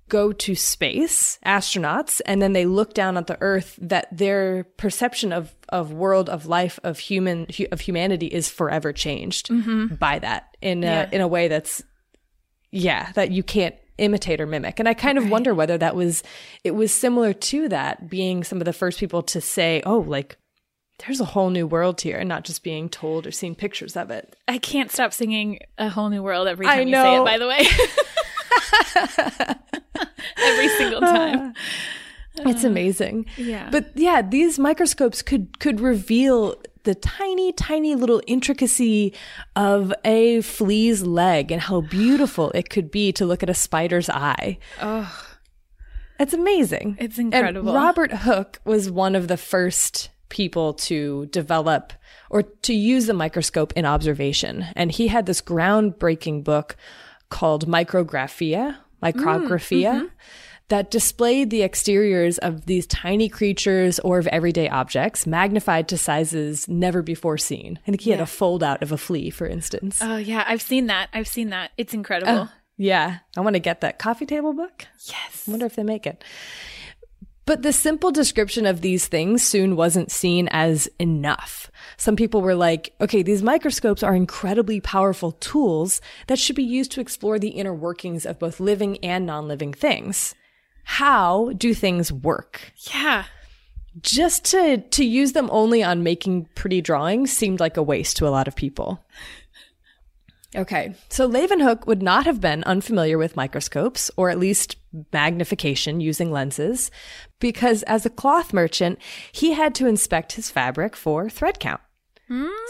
go to space, astronauts, and then they look down at the Earth, that their perception of world, of life, of humanity is forever changed by that in a way that's, that you can't imitate or mimic. And I kind of wonder whether it was similar to that, being some of the first people to say, oh, like, there's a whole new world here, and not just being told or seeing pictures of it. I can't stop singing A Whole New World every time you say it, by the way. Every single time. It's amazing. Yeah. But yeah, these microscopes could reveal the tiny, tiny little intricacy of a flea's leg and how beautiful it could be to look at a spider's eye. Oh. It's amazing. It's incredible. And Robert Hooke was one of the first people to develop or to use the microscope in observation. And he had this groundbreaking book called Micrographia, that displayed the exteriors of these tiny creatures or of everyday objects, magnified to sizes never before seen. I think he had a fold out of a flea, for instance. Oh, yeah. I've seen that. It's incredible. Yeah. I want to get that coffee table book. Yes. I wonder if they make it. But the simple description of these things soon wasn't seen as enough. Some people were like, okay, these microscopes are incredibly powerful tools that should be used to explore the inner workings of both living and non-living things. How do things work? Yeah. Just to use them only on making pretty drawings seemed like a waste to a lot of people. Okay, so Leeuwenhoek would not have been unfamiliar with microscopes, or at least magnification using lenses, because as a cloth merchant, he had to inspect his fabric for thread count.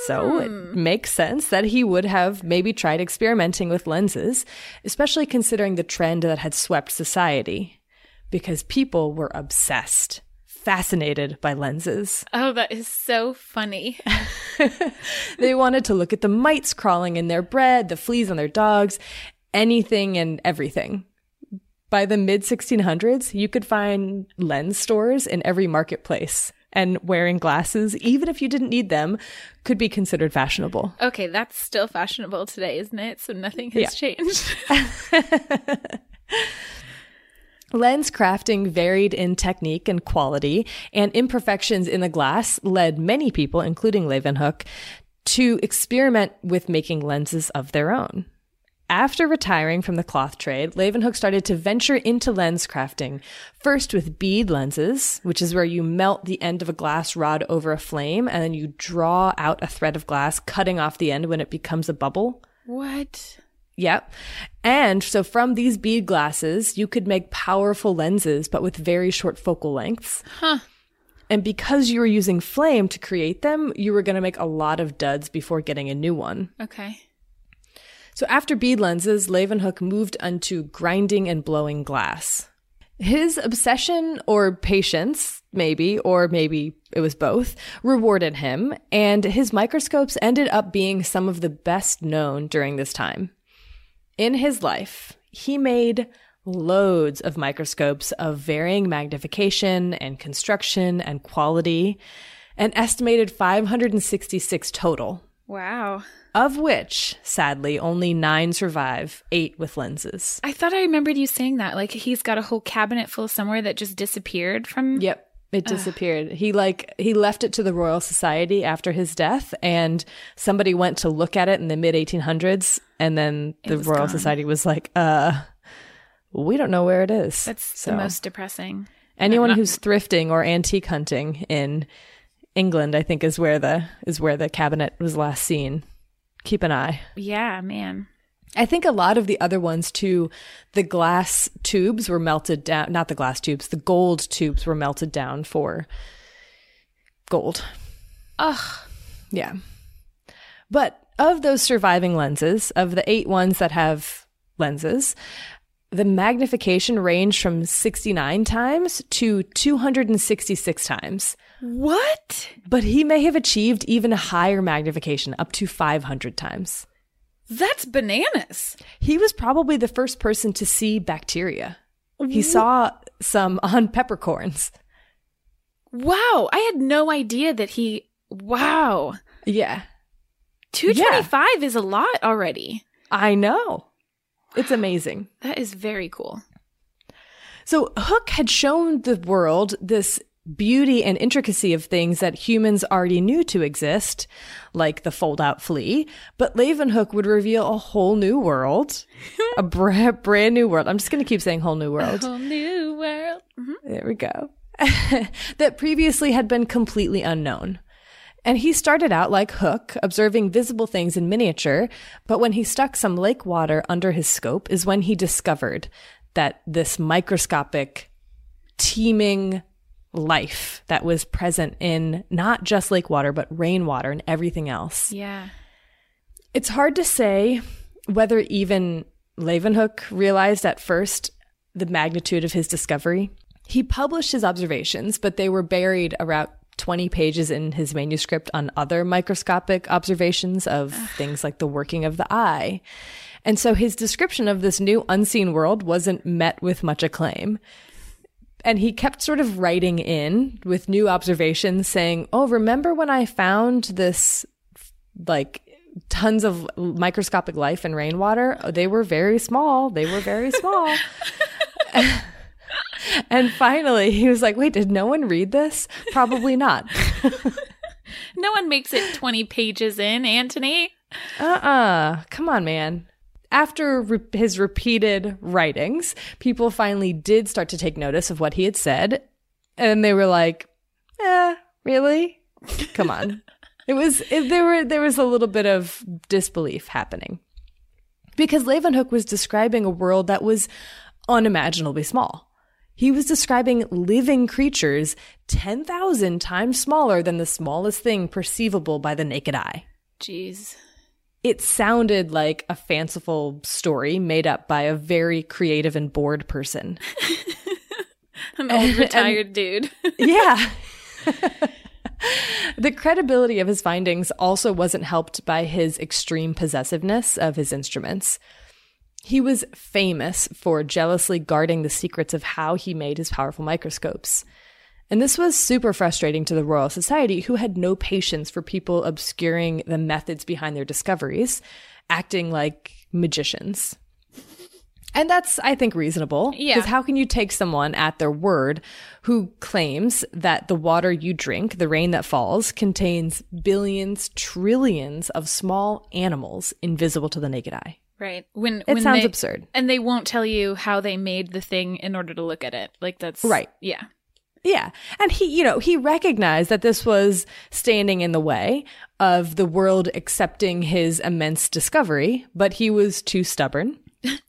So it makes sense that he would have maybe tried experimenting with lenses, especially considering the trend that had swept society, because people were obsessed. Fascinated by lenses. Oh, that is so funny. They wanted to look at the mites crawling in their bread, the fleas on their dogs, anything and everything. By the mid-1600s, you could find lens stores in every marketplace, and wearing glasses, even if you didn't need them, could be considered fashionable. Okay, that's still fashionable today, isn't it? So nothing has changed. Lens crafting varied in technique and quality, and imperfections in the glass led many people, including Leeuwenhoek, to experiment with making lenses of their own. After retiring from the cloth trade, Leeuwenhoek started to venture into lens crafting, first with bead lenses, which is where you melt the end of a glass rod over a flame, and then you draw out a thread of glass, cutting off the end when it becomes a bubble. What? Yep. And so from these bead glasses, you could make powerful lenses, but with very short focal lengths. Huh. And because you were using flame to create them, you were going to make a lot of duds before getting a new one. Okay. So after bead lenses, Leeuwenhoek moved onto grinding and blowing glass. His obsession or patience, maybe, or maybe it was both, rewarded him, and his microscopes ended up being some of the best known during this time. In his life, he made loads of microscopes of varying magnification and construction and quality, an estimated 566 total. Wow. Of which, sadly, only 9 survive, 8 with lenses. I thought I remembered you saying that. Like, he's got a whole cabinet full somewhere that just disappeared from... Yep. It disappeared. He left it to the Royal Society after his death, and somebody went to look at it in the mid-1800s, and then the Royal Society was like, we don't know where it is. That's the most depressing. Anyone who's thrifting or antique hunting in England, I think, is where the cabinet was last seen. Keep an eye. Yeah, man. I think a lot of the other ones too, the glass tubes were melted down, not the glass tubes, the gold tubes were melted down for gold. Ugh. Yeah. But of those surviving lenses, of the 8 ones that have lenses, the magnification ranged from 69 times to 266 times. What? But he may have achieved even a higher magnification, up to 500 times. That's bananas. He was probably the first person to see bacteria. He saw some on peppercorns. Wow. I had no idea that he... Wow. Yeah. 225 is a lot already. I know. It's amazing. That is very cool. So Hooke had shown the world this beauty and intricacy of things that humans already knew to exist, like the fold-out flea, but Leeuwenhoek would reveal a whole new world, a brand new world. I'm just going to keep saying whole new world. A whole new world. Mm-hmm. There we go. That previously had been completely unknown. And he started out like Hooke, observing visible things in miniature, but when he stuck some lake water under his scope is when he discovered that this microscopic, teeming life that was present in not just lake water, but rainwater and everything else. Yeah. It's hard to say whether even Leeuwenhoek realized at first the magnitude of his discovery. He published his observations, but they were buried around 20 pages in his manuscript on other microscopic observations of things like the working of the eye. And so his description of this new unseen world wasn't met with much acclaim. And he kept sort of writing in with new observations saying, oh, remember when I found this, like, tons of microscopic life in rainwater? Oh, they were very small. They were very small. And finally, he was like, wait, did no one read this? Probably not. No one makes it 20 pages in, Antony. Come on, man. After his repeated writings, people finally did start to take notice of what he had said. And they were like, really? Come on. There was a little bit of disbelief happening. Because Leeuwenhoek was describing a world that was unimaginably small. He was describing living creatures 10,000 times smaller than the smallest thing perceivable by the naked eye. Jeez. It sounded like a fanciful story made up by a very creative and bored person. An old retired dude. Yeah. The credibility of his findings also wasn't helped by his extreme possessiveness of his instruments. He was famous for jealously guarding the secrets of how he made his powerful microscopes. And this was super frustrating to the Royal Society, who had no patience for people obscuring the methods behind their discoveries, acting like magicians. And that's, I think, reasonable. Yeah. Because how can you take someone at their word who claims that the water you drink, the rain that falls, contains billions, trillions of small animals invisible to the naked eye? Right. When sounds absurd. And they won't tell you how they made the thing in order to look at it. Like, that's... Right. Yeah. Yeah. And he recognized that this was standing in the way of the world accepting his immense discovery, but he was too stubborn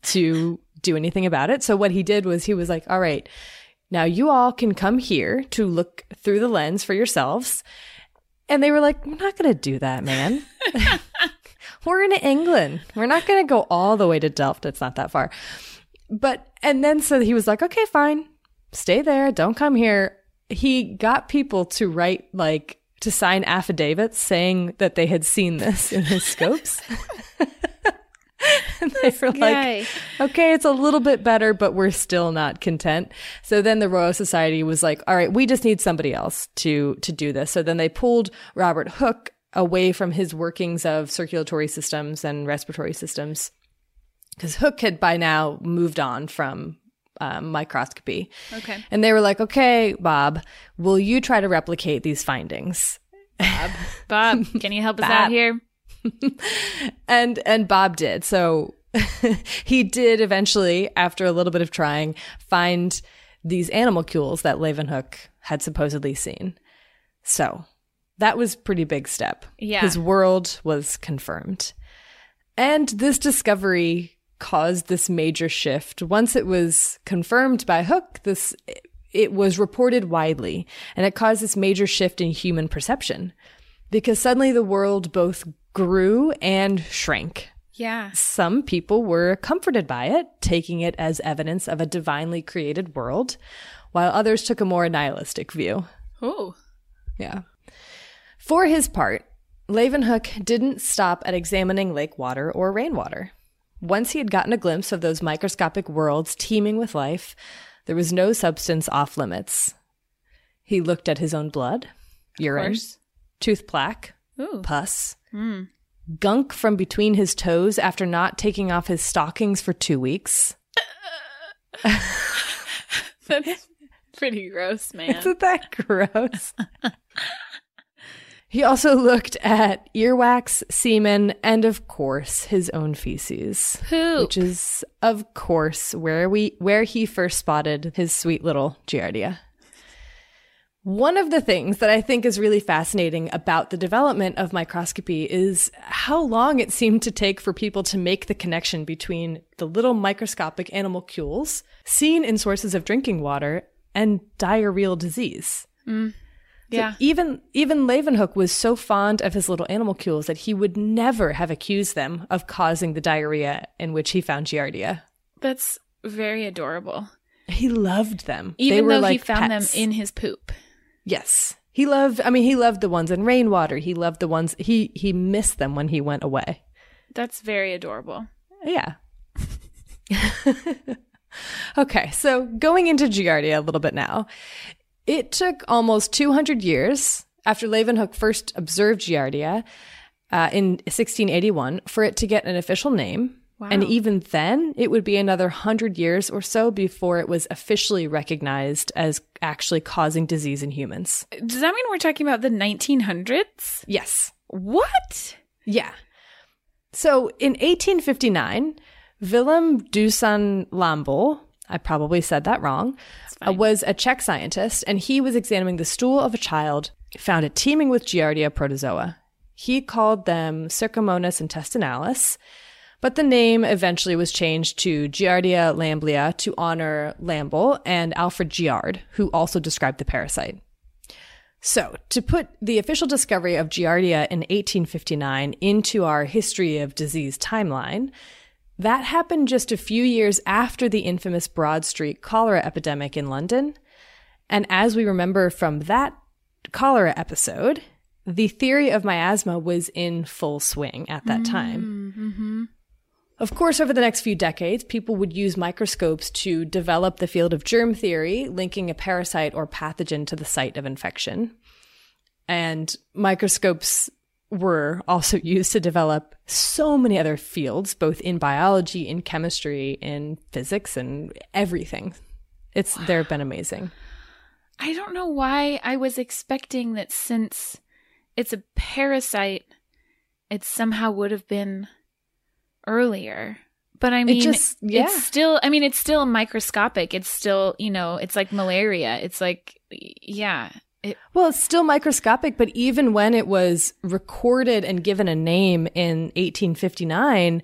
to do anything about it. So what he did was he was like, all right, now you all can come here to look through the lens for yourselves. And they were like, we're not going to do that, man. We're in England. We're not going to go all the way to Delft. It's not that far. And then he was like, okay, fine. Stay there. Don't come here. He got people to write, like, to sign affidavits saying that they had seen this in his scopes. And they were like, okay, it's a little bit better, but we're still not content. So then the Royal Society was like, all right, we just need somebody else to do this. So then they pulled Robert Hooke away from his workings of circulatory systems and respiratory systems, because Hooke had by now moved on from microscopy. Okay. And they were like, okay, Bob, will you try to replicate these findings? Bob, can you help us out here? And Bob did. So he did eventually, after a little bit of trying, find these animalcules that Leeuwenhoek had supposedly seen. So that was a pretty big step. Yeah. His world was confirmed. And this discovery caused this major shift. Once it was confirmed by Hooke, it was reported widely, and it caused this major shift in human perception, because suddenly the world both grew and shrank. Yeah. Some people were comforted by it, taking it as evidence of a divinely created world, while others took a more nihilistic view. Oh. Yeah. For his part, Leeuwenhoek didn't stop at examining lake water or rainwater. Once he had gotten a glimpse of those microscopic worlds teeming with life, there was no substance off limits. He looked at his own blood, urine, tooth plaque, ooh, pus, gunk from between his toes after not taking off his stockings for 2 weeks. That's pretty gross, man. Isn't that gross? He also looked at earwax, semen, and, of course, his own feces. Poop. Which is, of course, where he first spotted his sweet little Giardia. One of the things that I think is really fascinating about the development of microscopy is how long it seemed to take for people to make the connection between the little microscopic animalcules seen in sources of drinking water and diarrheal disease. Mm. So yeah. Even Leeuwenhoek was so fond of his little animalcules that he would never have accused them of causing the diarrhea in which he found Giardia. That's very adorable. He loved them. Even though he found them in his poop. Yes. He loved the ones in rainwater. He loved the ones, he missed them when he went away. That's very adorable. Yeah. Okay, so going into Giardia a little bit now. It took almost 200 years after Leeuwenhoek first observed Giardia in 1681 for it to get an official name. Wow. And even then, it would be another 100 years or so before it was officially recognized as actually causing disease in humans. Does that mean we're talking about the 1900s? Yes. What? Yeah. So in 1859, Willem Dusan Lambl, I probably said that wrong, was a Czech scientist, and he was examining the stool of a child, found it teeming with Giardia protozoa. He called them Cercomonas intestinalis, but the name eventually was changed to Giardia lamblia to honor Lambl and Alfred Giard, who also described the parasite. So, to put the official discovery of Giardia in 1859 into our history of disease timeline, that happened just a few years after the infamous Broad Street cholera epidemic in London. And as we remember from that cholera episode, the theory of miasma was in full swing at that time. Mm-hmm. Of course, over the next few decades, people would use microscopes to develop the field of germ theory, linking a parasite or pathogen to the site of infection. And microscopes were also used to develop so many other fields, both in biology, in chemistry, in physics, and everything. Wow. They've been amazing. I don't know why I was expecting that since it's a parasite, it somehow would have been earlier. But I mean, it's still microscopic. It's still, it's like malaria. It's like, yeah. It's still microscopic, but even when it was recorded and given a name in 1859,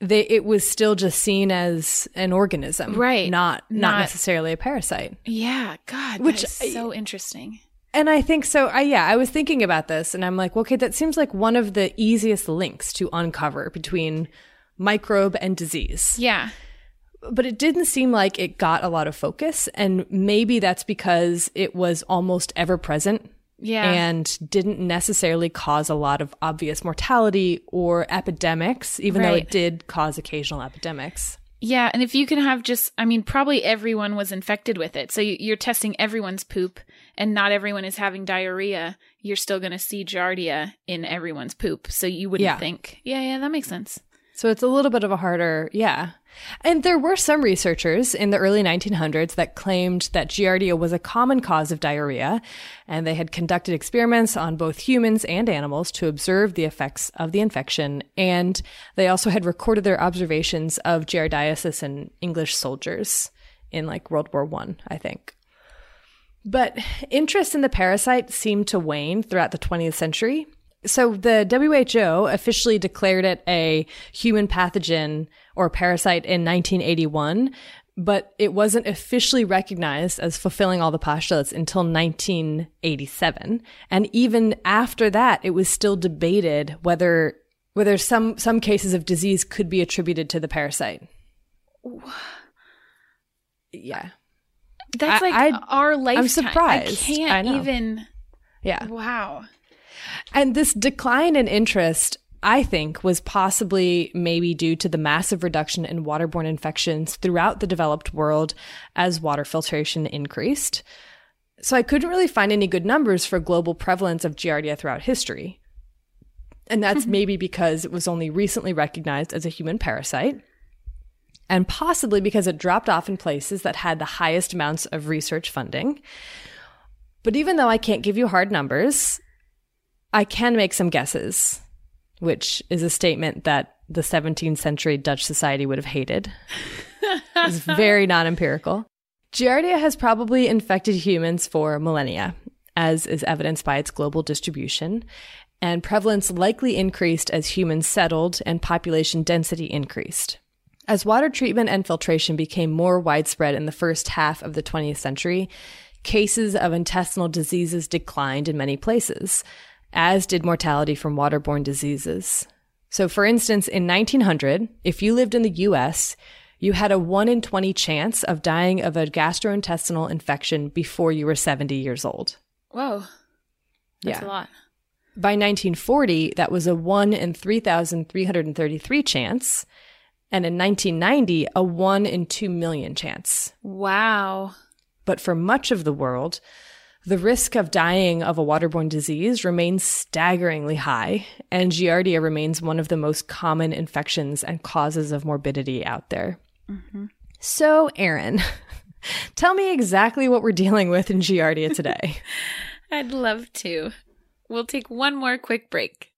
it was still just seen as an organism, right? Not necessarily a parasite. Yeah, God, which is so interesting. And I think so. I was thinking about this, and I'm like, well, okay, that seems like one of the easiest links to uncover between microbe and disease. Yeah. But it didn't seem like it got a lot of focus, and maybe that's because it was almost ever-present and didn't necessarily cause a lot of obvious mortality or epidemics, even though it did cause occasional epidemics. Yeah, and if you can have probably everyone was infected with it, so you're testing everyone's poop, and not everyone is having diarrhea, you're still going to see Giardia in everyone's poop, so you wouldn't think. Yeah, that makes sense. So it's a little bit of a harder, And there were some researchers in the early 1900s that claimed that Giardia was a common cause of diarrhea, and they had conducted experiments on both humans and animals to observe the effects of the infection, and they also had recorded their observations of giardiasis in English soldiers in World War I, I think. But interest in the parasite seemed to wane throughout the 20th century. So the WHO officially declared it a human pathogen or parasite in 1981, but it wasn't officially recognized as fulfilling all the postulates until 1987. And even after that, it was still debated whether some cases of disease could be attributed to the parasite. Yeah. That's our lifetime. I'm surprised. I can't even. Yeah. Wow. And this decline in interest, I think, was possibly maybe due to the massive reduction in waterborne infections throughout the developed world as water filtration increased. So I couldn't really find any good numbers for global prevalence of Giardia throughout history. And that's maybe because it was only recently recognized as a human parasite, and possibly because it dropped off in places that had the highest amounts of research funding. But even though I can't give you hard numbers, I can make some guesses, which is a statement that the 17th century Dutch society would have hated. It's very non-empirical. Giardia has probably infected humans for millennia, as is evidenced by its global distribution, and prevalence likely increased as humans settled and population density increased. As water treatment and filtration became more widespread in the first half of the 20th century, cases of intestinal diseases declined in many places, as did mortality from waterborne diseases. So, for instance, in 1900, if you lived in the U.S., you had a 1 in 20 chance of dying of a gastrointestinal infection before you were 70 years old. Whoa. That's a lot. By 1940, that was a 1 in 3,333 chance. And in 1990, a 1 in 2 million chance. Wow. But for much of the world, the risk of dying of a waterborne disease remains staggeringly high, and Giardia remains one of the most common infections and causes of morbidity out there. Mm-hmm. So, Erin, tell me exactly what we're dealing with in Giardia today. I'd love to. We'll take one more quick break.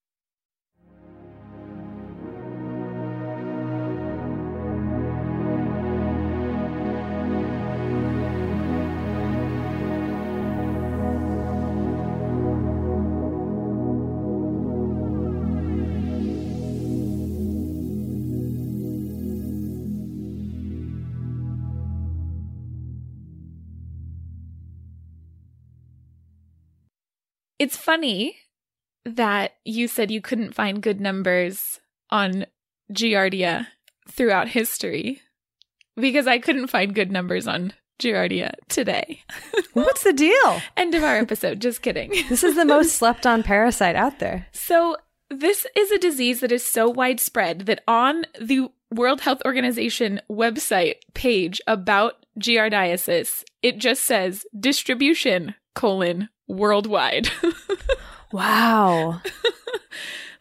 It's funny that you said you couldn't find good numbers on Giardia throughout history, because I couldn't find good numbers on Giardia today. What's the deal? End of our episode. Just kidding. This is the most slept on parasite out there. So this is a disease that is so widespread that on the World Health Organization website page about giardiasis, it just says distribution, worldwide. Wow.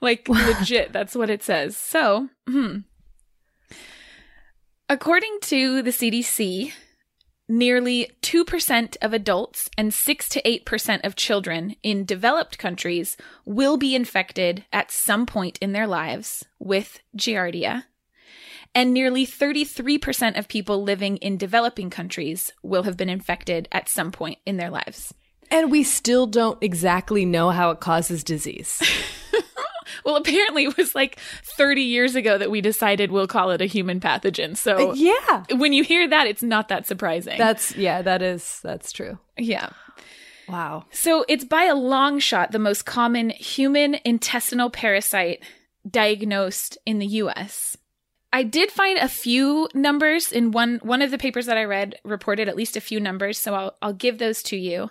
Like, legit, that's what it says. So, according to the CDC, nearly 2% of adults and 6 to 8% of children in developed countries will be infected at some point in their lives with Giardia. And nearly 33% of people living in developing countries will have been infected at some point in their lives. And we still don't exactly know how it causes disease. Well, apparently it was like 30 years ago that we decided we'll call it a human pathogen. So yeah, when you hear that, it's not that surprising. That's true. Yeah. Wow. So it's by a long shot the most common human intestinal parasite diagnosed in the U.S. I did find a few numbers in one of the papers that I read reported at least a few numbers. So I'll give those to you.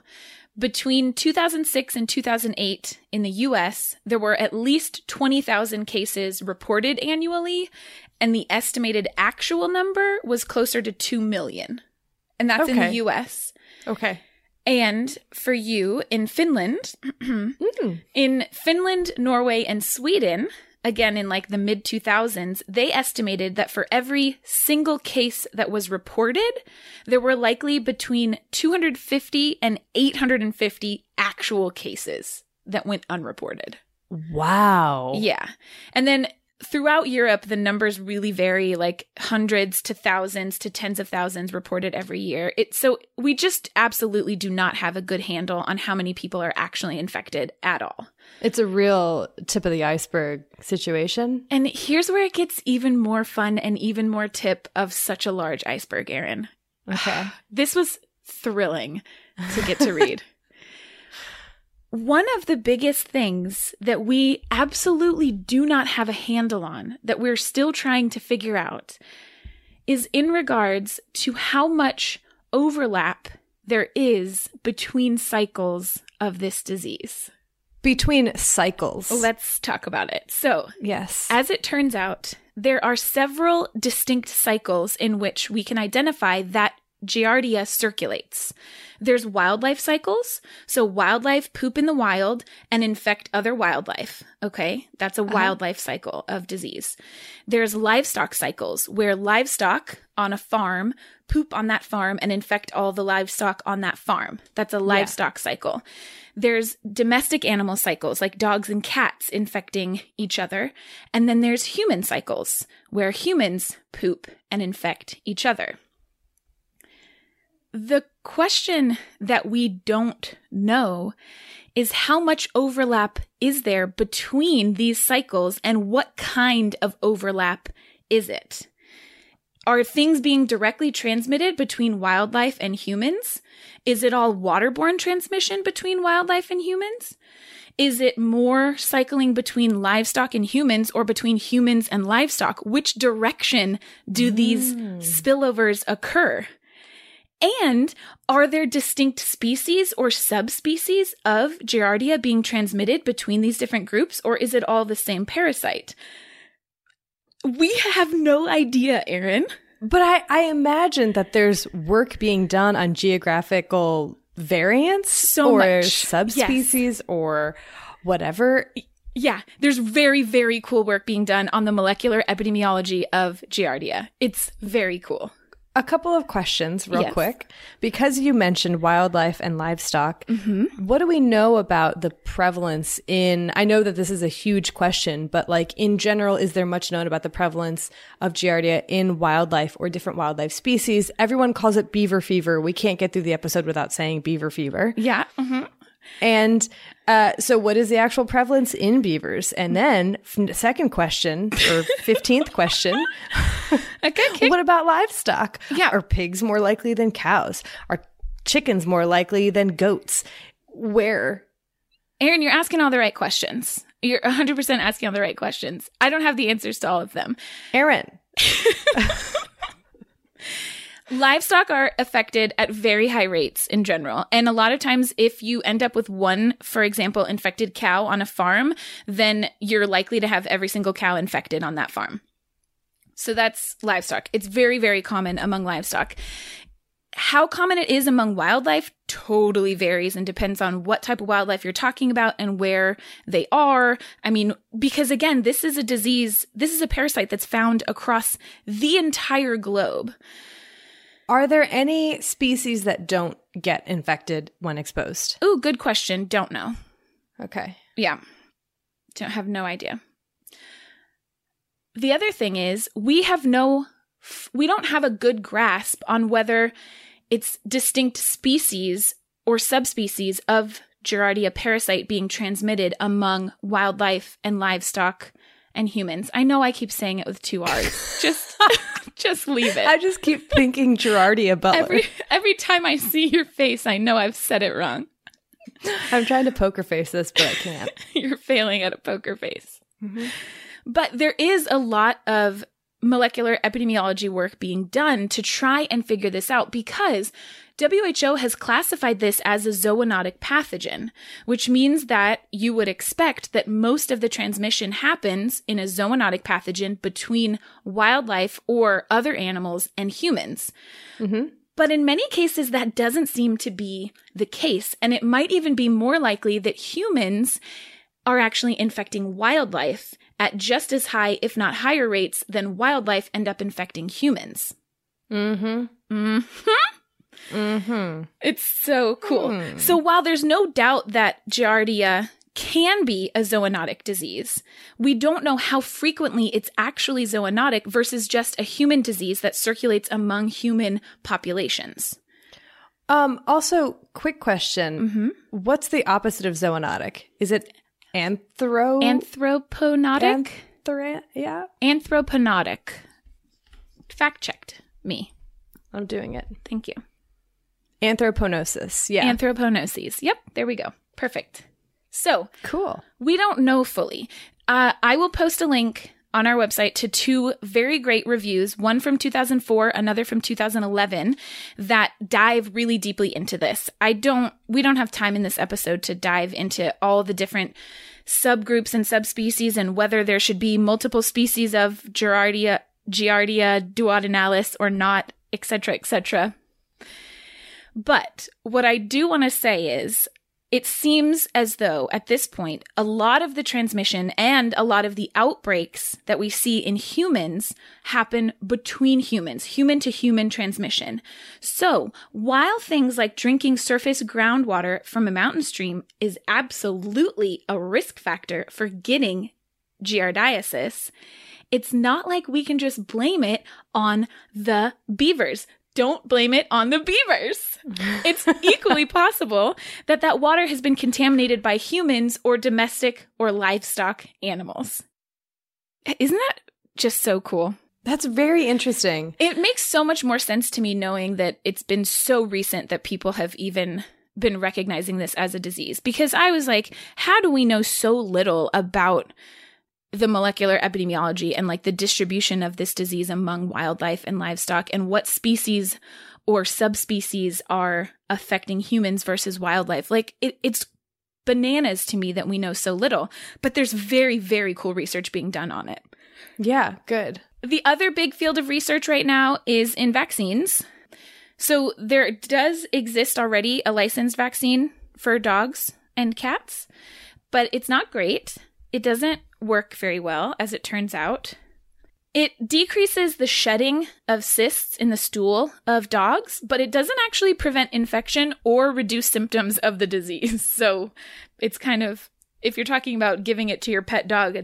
Between 2006 and 2008 in the U.S., there were at least 20,000 cases reported annually, and the estimated actual number was closer to 2 million. And that's in the U.S. Okay. And for you, in Finland, in Finland, Norway, and Sweden, again in like the mid-2000s, they estimated that for every single case that was reported, there were likely between 250 and 850 actual cases that went unreported. Wow. Yeah. And then throughout Europe, the numbers really vary, like hundreds to thousands to tens of thousands reported every year. So we just absolutely do not have a good handle on how many people are actually infected at all. It's a real tip of the iceberg situation. And here's where it gets even more fun and even more tip of such a large iceberg, Erin. Okay. This was thrilling to get to read. One of the biggest things that we absolutely do not have a handle on, that we're still trying to figure out, is in regards to how much overlap there is between cycles of this disease. Between cycles. Let's talk about it. So, yes, as it turns out, there are several distinct cycles in which we can identify that Giardia circulates. There's wildlife cycles. So wildlife poop in the wild and infect other wildlife. Okay. That's a wildlife cycle of disease. There's livestock cycles where livestock on a farm poop on that farm and infect all the livestock on that farm. That's a livestock cycle. There's domestic animal cycles like dogs and cats infecting each other. And then there's human cycles where humans poop and infect each other. The question that we don't know is how much overlap is there between these cycles and what kind of overlap is it? Are things being directly transmitted between wildlife and humans? Is it all waterborne transmission between wildlife and humans? Is it more cycling between livestock and humans or between humans and livestock? Which direction do these spillovers occur? And are there distinct species or subspecies of Giardia being transmitted between these different groups, or is it all the same parasite? We have no idea, Erin. But I imagine that there's work being done on geographical variants subspecies or whatever. Yeah, there's very, very cool work being done on the molecular epidemiology of Giardia. It's very cool. A couple of questions real quick. Because you mentioned wildlife and livestock, what do we know about the prevalence in, I know that this is a huge question, but like in general, is there much known about the prevalence of Giardia in wildlife or different wildlife species? Everyone calls it beaver fever. We can't get through the episode without saying beaver fever. Yeah. Mm-hmm. And so what is the actual prevalence in beavers? And then second question or 15th question, okay. What about livestock? Yeah. Are pigs more likely than cows? Are chickens more likely than goats? Where? Erin, you're asking all the right questions. You're 100% asking all the right questions. I don't have the answers to all of them. Erin. Livestock are affected at very high rates in general. And a lot of times if you end up with one, for example, infected cow on a farm, then you're likely to have every single cow infected on that farm. So that's livestock. It's very, very common among livestock. How common it is among wildlife totally varies and depends on what type of wildlife you're talking about and where they are. I mean, because again, this is a disease, this is a parasite that's found across the entire globe. Are there any species that don't get infected when exposed? Ooh, good question. Don't know. Okay. Yeah. Don't have no idea. The other thing is we don't have a good grasp on whether it's distinct species or subspecies of Giardia parasite being transmitted among wildlife and livestock and humans. I know I keep saying it with two R's. Just leave it. I just keep thinking Giardia Butler. Every time I see your face, I know I've said it wrong. I'm trying to poker face this, but I can't. You're failing at a poker face. Mm-hmm. But there is a lot of molecular epidemiology work being done to try and figure this out, because WHO has classified this as a zoonotic pathogen, which means that you would expect that most of the transmission happens in a zoonotic pathogen between wildlife or other animals and humans. Mm-hmm. But in many cases, that doesn't seem to be the case, and it might even be more likely that humans are actually infecting wildlife at just as high, if not higher rates, than wildlife end up infecting humans. Mm-hmm. Mm-hmm. Mm-hmm. It's so cool. Mm. So while there's no doubt that Giardia can be a zoonotic disease, we don't know how frequently it's actually zoonotic versus just a human disease that circulates among human populations. Also, quick question. Mm-hmm. What's the opposite of zoonotic? Is it... Anthroponotic? Yeah. Anthroponotic. Fact checked me. I'm doing it. Thank you. Anthroponosis. Yeah. Anthroponoses. Yep. There we go. Perfect. So. Cool. We don't know fully. I will post a link on our website to two very great reviews, one from 2004, another from 2011, that dive really deeply into this. We don't have time in this episode to dive into all the different subgroups and subspecies and whether there should be multiple species of Giardia duodenalis or not, et cetera, et cetera. But what I do want to say is, it seems as though, at this point, a lot of the transmission and a lot of the outbreaks that we see in humans happen between humans, human-to-human transmission. So, while things like drinking surface groundwater from a mountain stream is absolutely a risk factor for getting giardiasis, it's not like we can just blame it on the beavers. Don't blame it on the beavers. It's equally possible that water has been contaminated by humans or domestic or livestock animals. Isn't that just so cool? That's very interesting. It makes so much more sense to me knowing that it's been so recent that people have even been recognizing this as a disease. Because I was like, how do we know so little about the molecular epidemiology and like the distribution of this disease among wildlife and livestock, and what species or subspecies are affecting humans versus wildlife? Like it's bananas to me that we know so little, but there's very, very cool research being done on it. Yeah, good. The other big field of research right now is in vaccines. So there does exist already a licensed vaccine for dogs and cats, but it's not great. It doesn't work very well, as it turns out. It decreases the shedding of cysts in the stool of dogs, but it doesn't actually prevent infection or reduce symptoms of the disease. So it's kind of, if you're talking about giving it to your pet dog,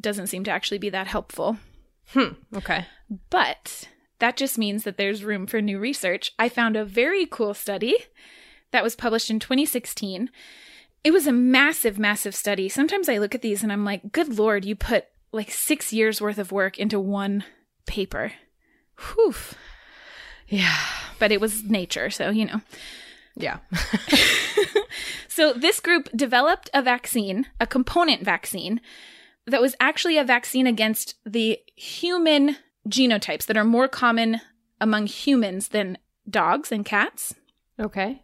doesn't seem to actually be that helpful. Okay. But that just means that there's room for new research. I found a very cool study that was published in 2016. It was a massive, massive study. Sometimes I look at these and I'm like, good Lord, you put like 6 years worth of work into one paper. Whew. Yeah. But it was Nature, so, you know. Yeah. So this group developed a vaccine, a component vaccine, that was actually a vaccine against the human genotypes that are more common among humans than dogs and cats. Okay.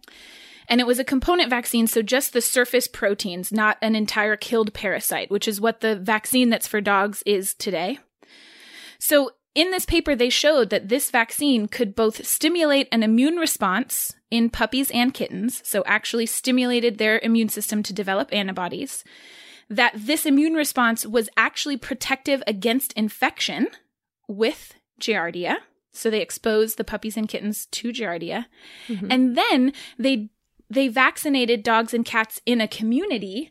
And it was a component vaccine, so just the surface proteins, not an entire killed parasite, which is what the vaccine that's for dogs is today. So In this paper, they showed that this vaccine could both stimulate an immune response in puppies and kittens, so actually stimulated their immune system to develop antibodies, that this immune response was actually protective against infection with Giardia. So they exposed the puppies and kittens to Giardia. Mm-hmm. And then they vaccinated dogs and cats in a community,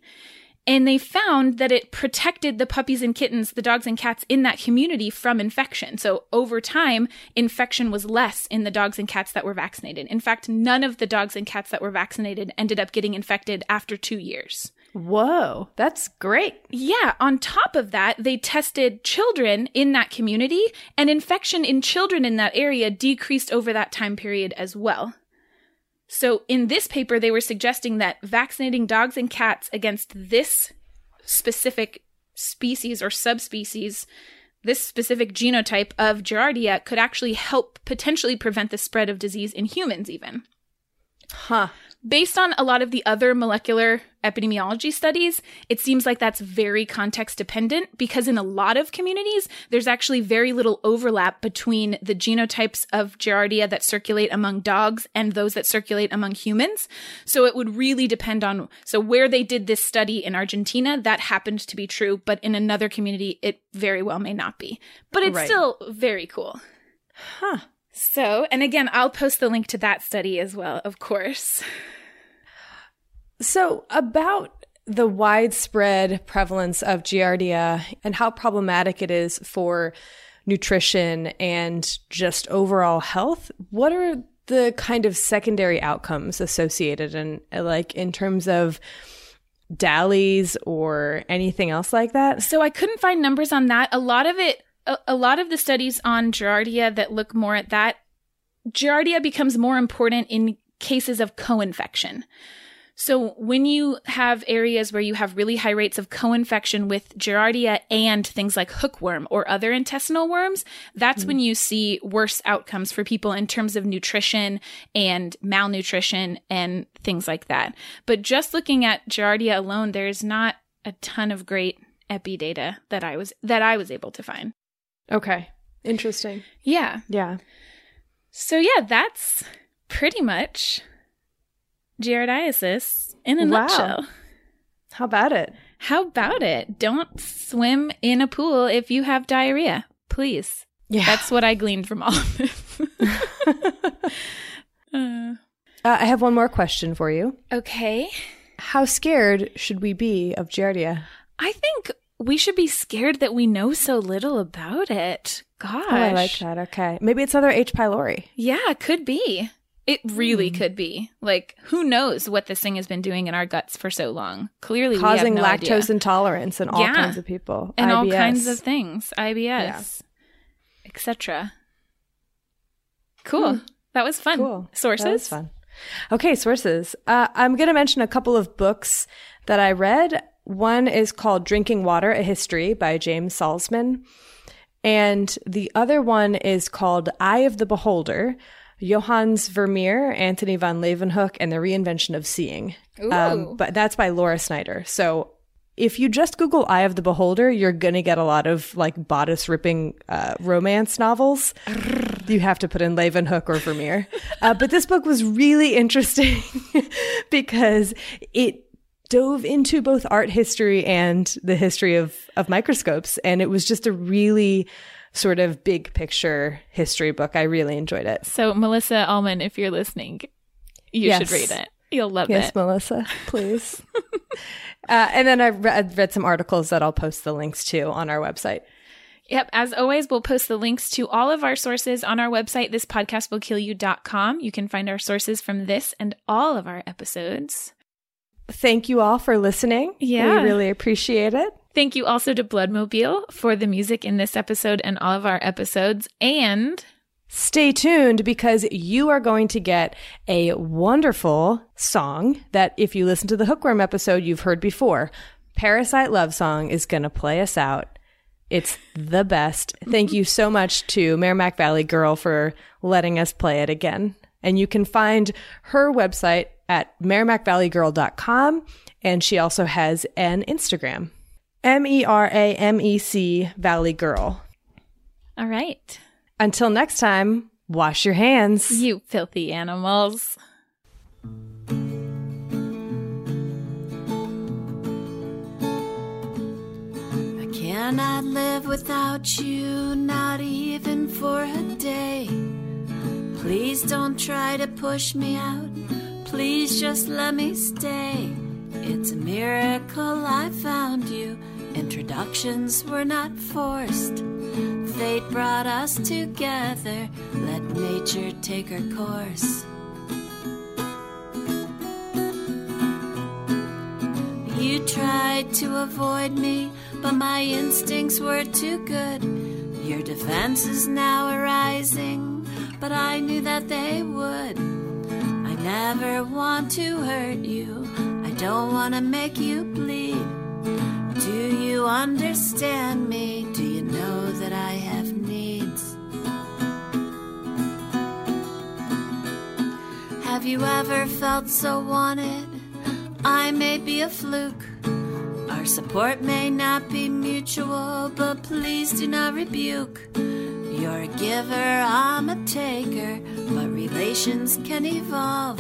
and they found that it protected the puppies and kittens, the dogs and cats in that community from infection. So over time, infection was less in the dogs and cats that were vaccinated. In fact, none of the dogs and cats that were vaccinated ended up getting infected after 2 years. Whoa, that's great. Yeah. On top of that, they tested children in that community, and infection in children in that area decreased over that time period as well. So in this paper, they were suggesting that vaccinating dogs and cats against this specific species or subspecies, this specific genotype of Giardia, could actually help potentially prevent the spread of disease in humans even. Huh. Based on a lot of the other molecular epidemiology studies, it seems like that's very context dependent, because in a lot of communities, there's actually very little overlap between the genotypes of Giardia that circulate among dogs and those that circulate among humans. So it would really depend on, so where they did this study in Argentina, that happened to be true, but in another community, it very well may not be. But it's still very cool. Huh. So, and again, I'll post the link to that study as well, of course. So about the widespread prevalence of Giardia and how problematic it is for nutrition and just overall health, what are the kind of secondary outcomes associated, and like in terms of DALIs or anything else like that? So I couldn't find numbers on that. A lot of the studies on Giardia that look more at that, Giardia becomes more important in cases of co-infection. So when you have areas where you have really high rates of co-infection with Giardia and things like hookworm or other intestinal worms, that's when you see worse outcomes for people in terms of nutrition and malnutrition and things like that. But just looking at Giardia alone, there's not a ton of great epi data that I was able to find. Okay. Interesting. Yeah. Yeah. So yeah, that's pretty much Giardiasis in a nutshell. How about it? Don't swim in a pool if you have diarrhea, please. Yeah. That's what I gleaned from all of this. I have one more question for you. Okay. How scared should we be of Giardia? I think we should be scared that we know so little about it. Gosh. Oh, I like that. Okay. Maybe it's other H. pylori. Yeah, could be. It really could be. Like, who knows what this thing has been doing in our guts for so long? Clearly, causing lactose intolerance in all kinds of people. And IBS. All kinds of things. IBS, etc. Cool. That was fun. Cool. Sources? That was fun. Okay, sources. I'm going to mention a couple of books that I read. One is called Drinking Water, A History by James Salzman. And the other one is called Eye of the Beholder, Johannes Vermeer, Antony van Leeuwenhoek, and the Reinvention of Seeing. But that's by Laura Snyder. So if you just Google Eye of the Beholder, you're going to get a lot of like bodice-ripping romance novels. You have to put in Leeuwenhoek or Vermeer. But this book was really interesting because it dove into both art history and the history of microscopes. And it was just a really sort of big picture history book. I really enjoyed it. So Melissa Allmann, if you're listening, you should read it. You'll love it. Yes, Melissa, please. And then I've read some articles that I'll post the links to on our website. Yep. As always, we'll post the links to all of our sources on our website, thispodcastwillkillyou.com. You can find our sources from this and all of our episodes. Thank you all for listening. Yeah. We really appreciate it. Thank you also to Bloodmobile for the music in this episode and all of our episodes. And stay tuned, because you are going to get a wonderful song that, if you listen to the Hookworm episode, you've heard before. Parasite Love Song is going to play us out. It's the best. Thank you so much to Merrimack Valley Girl for letting us play it again. And you can find her website at merrimackvalleygirl.com, and she also has an Instagram, MERAMEC Valley Girl. All right. Until next time, wash your hands. You filthy animals. I cannot live without you, not even for a day. Please don't try to push me out. Please just let me stay. It's a miracle I found you. Introductions were not forced. Fate brought us together. Let nature take her course. You tried to avoid me, but my instincts were too good. Your defenses now arising, but I knew that they would. I never want to hurt you. I don't want to make you bleed. Do you understand me? Do you know that I have needs? Have you ever felt so wanted? I may be a fluke. Our support may not be mutual, but please do not rebuke. You're a giver, I'm a taker, but relations can evolve.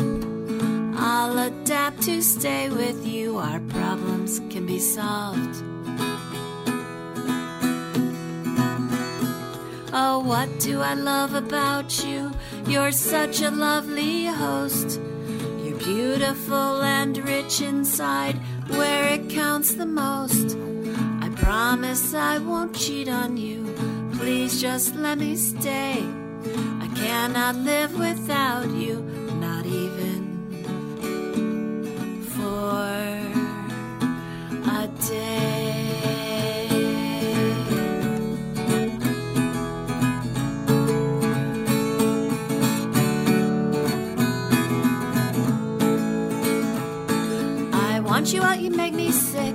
I'll adapt to stay with you, our problems can be solved. Oh, what do I love about you? You're such a lovely host. You're beautiful and rich inside, where it counts the most. I promise I won't cheat on you. Please just let me stay. I cannot live without you, not even for a day. I want you out, you make me sick.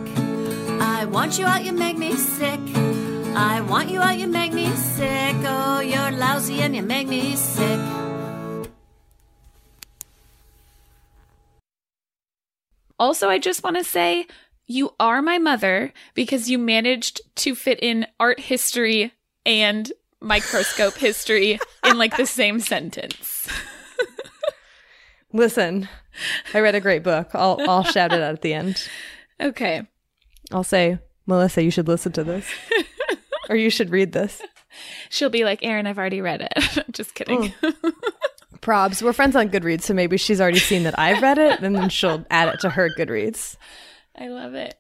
I want you out, you make me sick. I want you out, you make me sick. Oh, you're lousy and you make me sick. Also, I just want to say you are my mother because you managed to fit in art history and microscope history in like the same sentence. Listen, I read a great book. I'll shout it out at the end. Okay. I'll say, Melissa, you should listen to this. Or you should read this. She'll be like, Erin, I've already read it. Just kidding. Oh. Probs. We're friends on Goodreads, so maybe she's already seen that I've read it, and then she'll add it to her Goodreads. I love it.